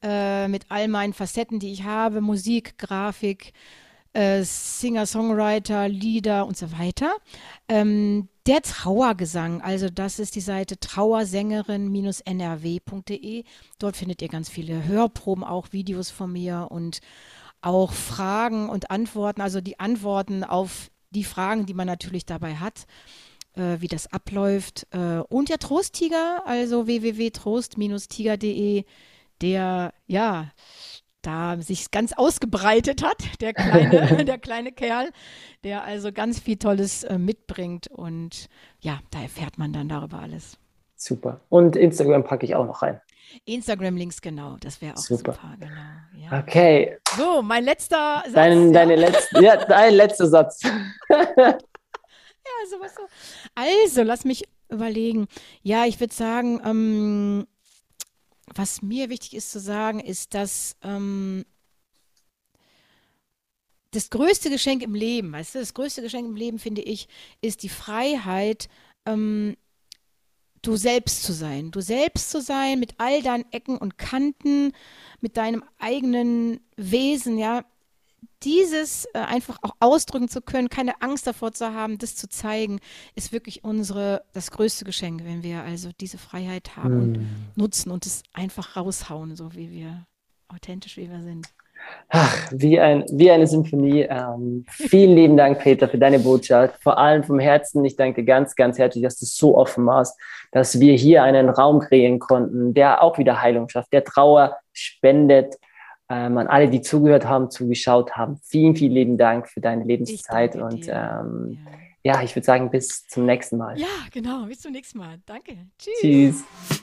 äh, mit all meinen Facetten, die ich habe, Musik, Grafik, äh, Singer, Songwriter, Lieder und so weiter. Ähm, Der Trauergesang, also das ist die Seite trauersängerin Bindestrich n r w punkt de. Dort findet ihr ganz viele Hörproben, auch Videos von mir und auch Fragen und Antworten, also die Antworten auf die Fragen, die man natürlich dabei hat, äh, wie das abläuft. Äh, und der Trosttiger, also w w w punkt trost bindestrich tiger punkt de, der, ja, da sich ganz ausgebreitet hat, der kleine, der kleine Kerl, der also ganz viel Tolles äh, mitbringt, und ja, da erfährt man dann darüber alles. Super. Und Instagram packe ich auch noch rein. Instagram-Links, genau. Das wäre auch super. super genau. Ja. Okay. So, mein letzter Satz. Dein, ja. Deine letzte, ja, dein letzter Satz. Ja, sowas so. Also, lass mich überlegen. Ja, ich würde sagen, ähm, was mir wichtig ist zu sagen, ist, dass ähm, das größte Geschenk im Leben, weißt du, das größte Geschenk im Leben, finde ich, ist die Freiheit, ähm, du selbst zu sein. Du selbst zu sein mit all deinen Ecken und Kanten, mit deinem eigenen Wesen, ja. Dieses äh, einfach auch ausdrücken zu können, keine Angst davor zu haben, das zu zeigen, ist wirklich unsere, das größte Geschenk, wenn wir also diese Freiheit haben und mm. nutzen und es einfach raushauen, so wie wir, authentisch wie wir sind. Ach, wie, ein, wie eine Symphonie. Ähm, vielen lieben Dank, Petra, für deine Botschaft. Vor allem vom Herzen. Ich danke dir ganz, ganz herzlich, dass du es so offen machst, dass wir hier einen Raum kreieren konnten, der auch wieder Heilung schafft, der Trauer spendet. Ähm, an alle, die zugehört haben, zugeschaut haben, vielen, vielen lieben Dank für deine Lebenszeit und ähm, ja. ja, ich würde sagen, bis zum nächsten Mal. Ja, genau, bis zum nächsten Mal. Danke. Tschüss. Tschüss.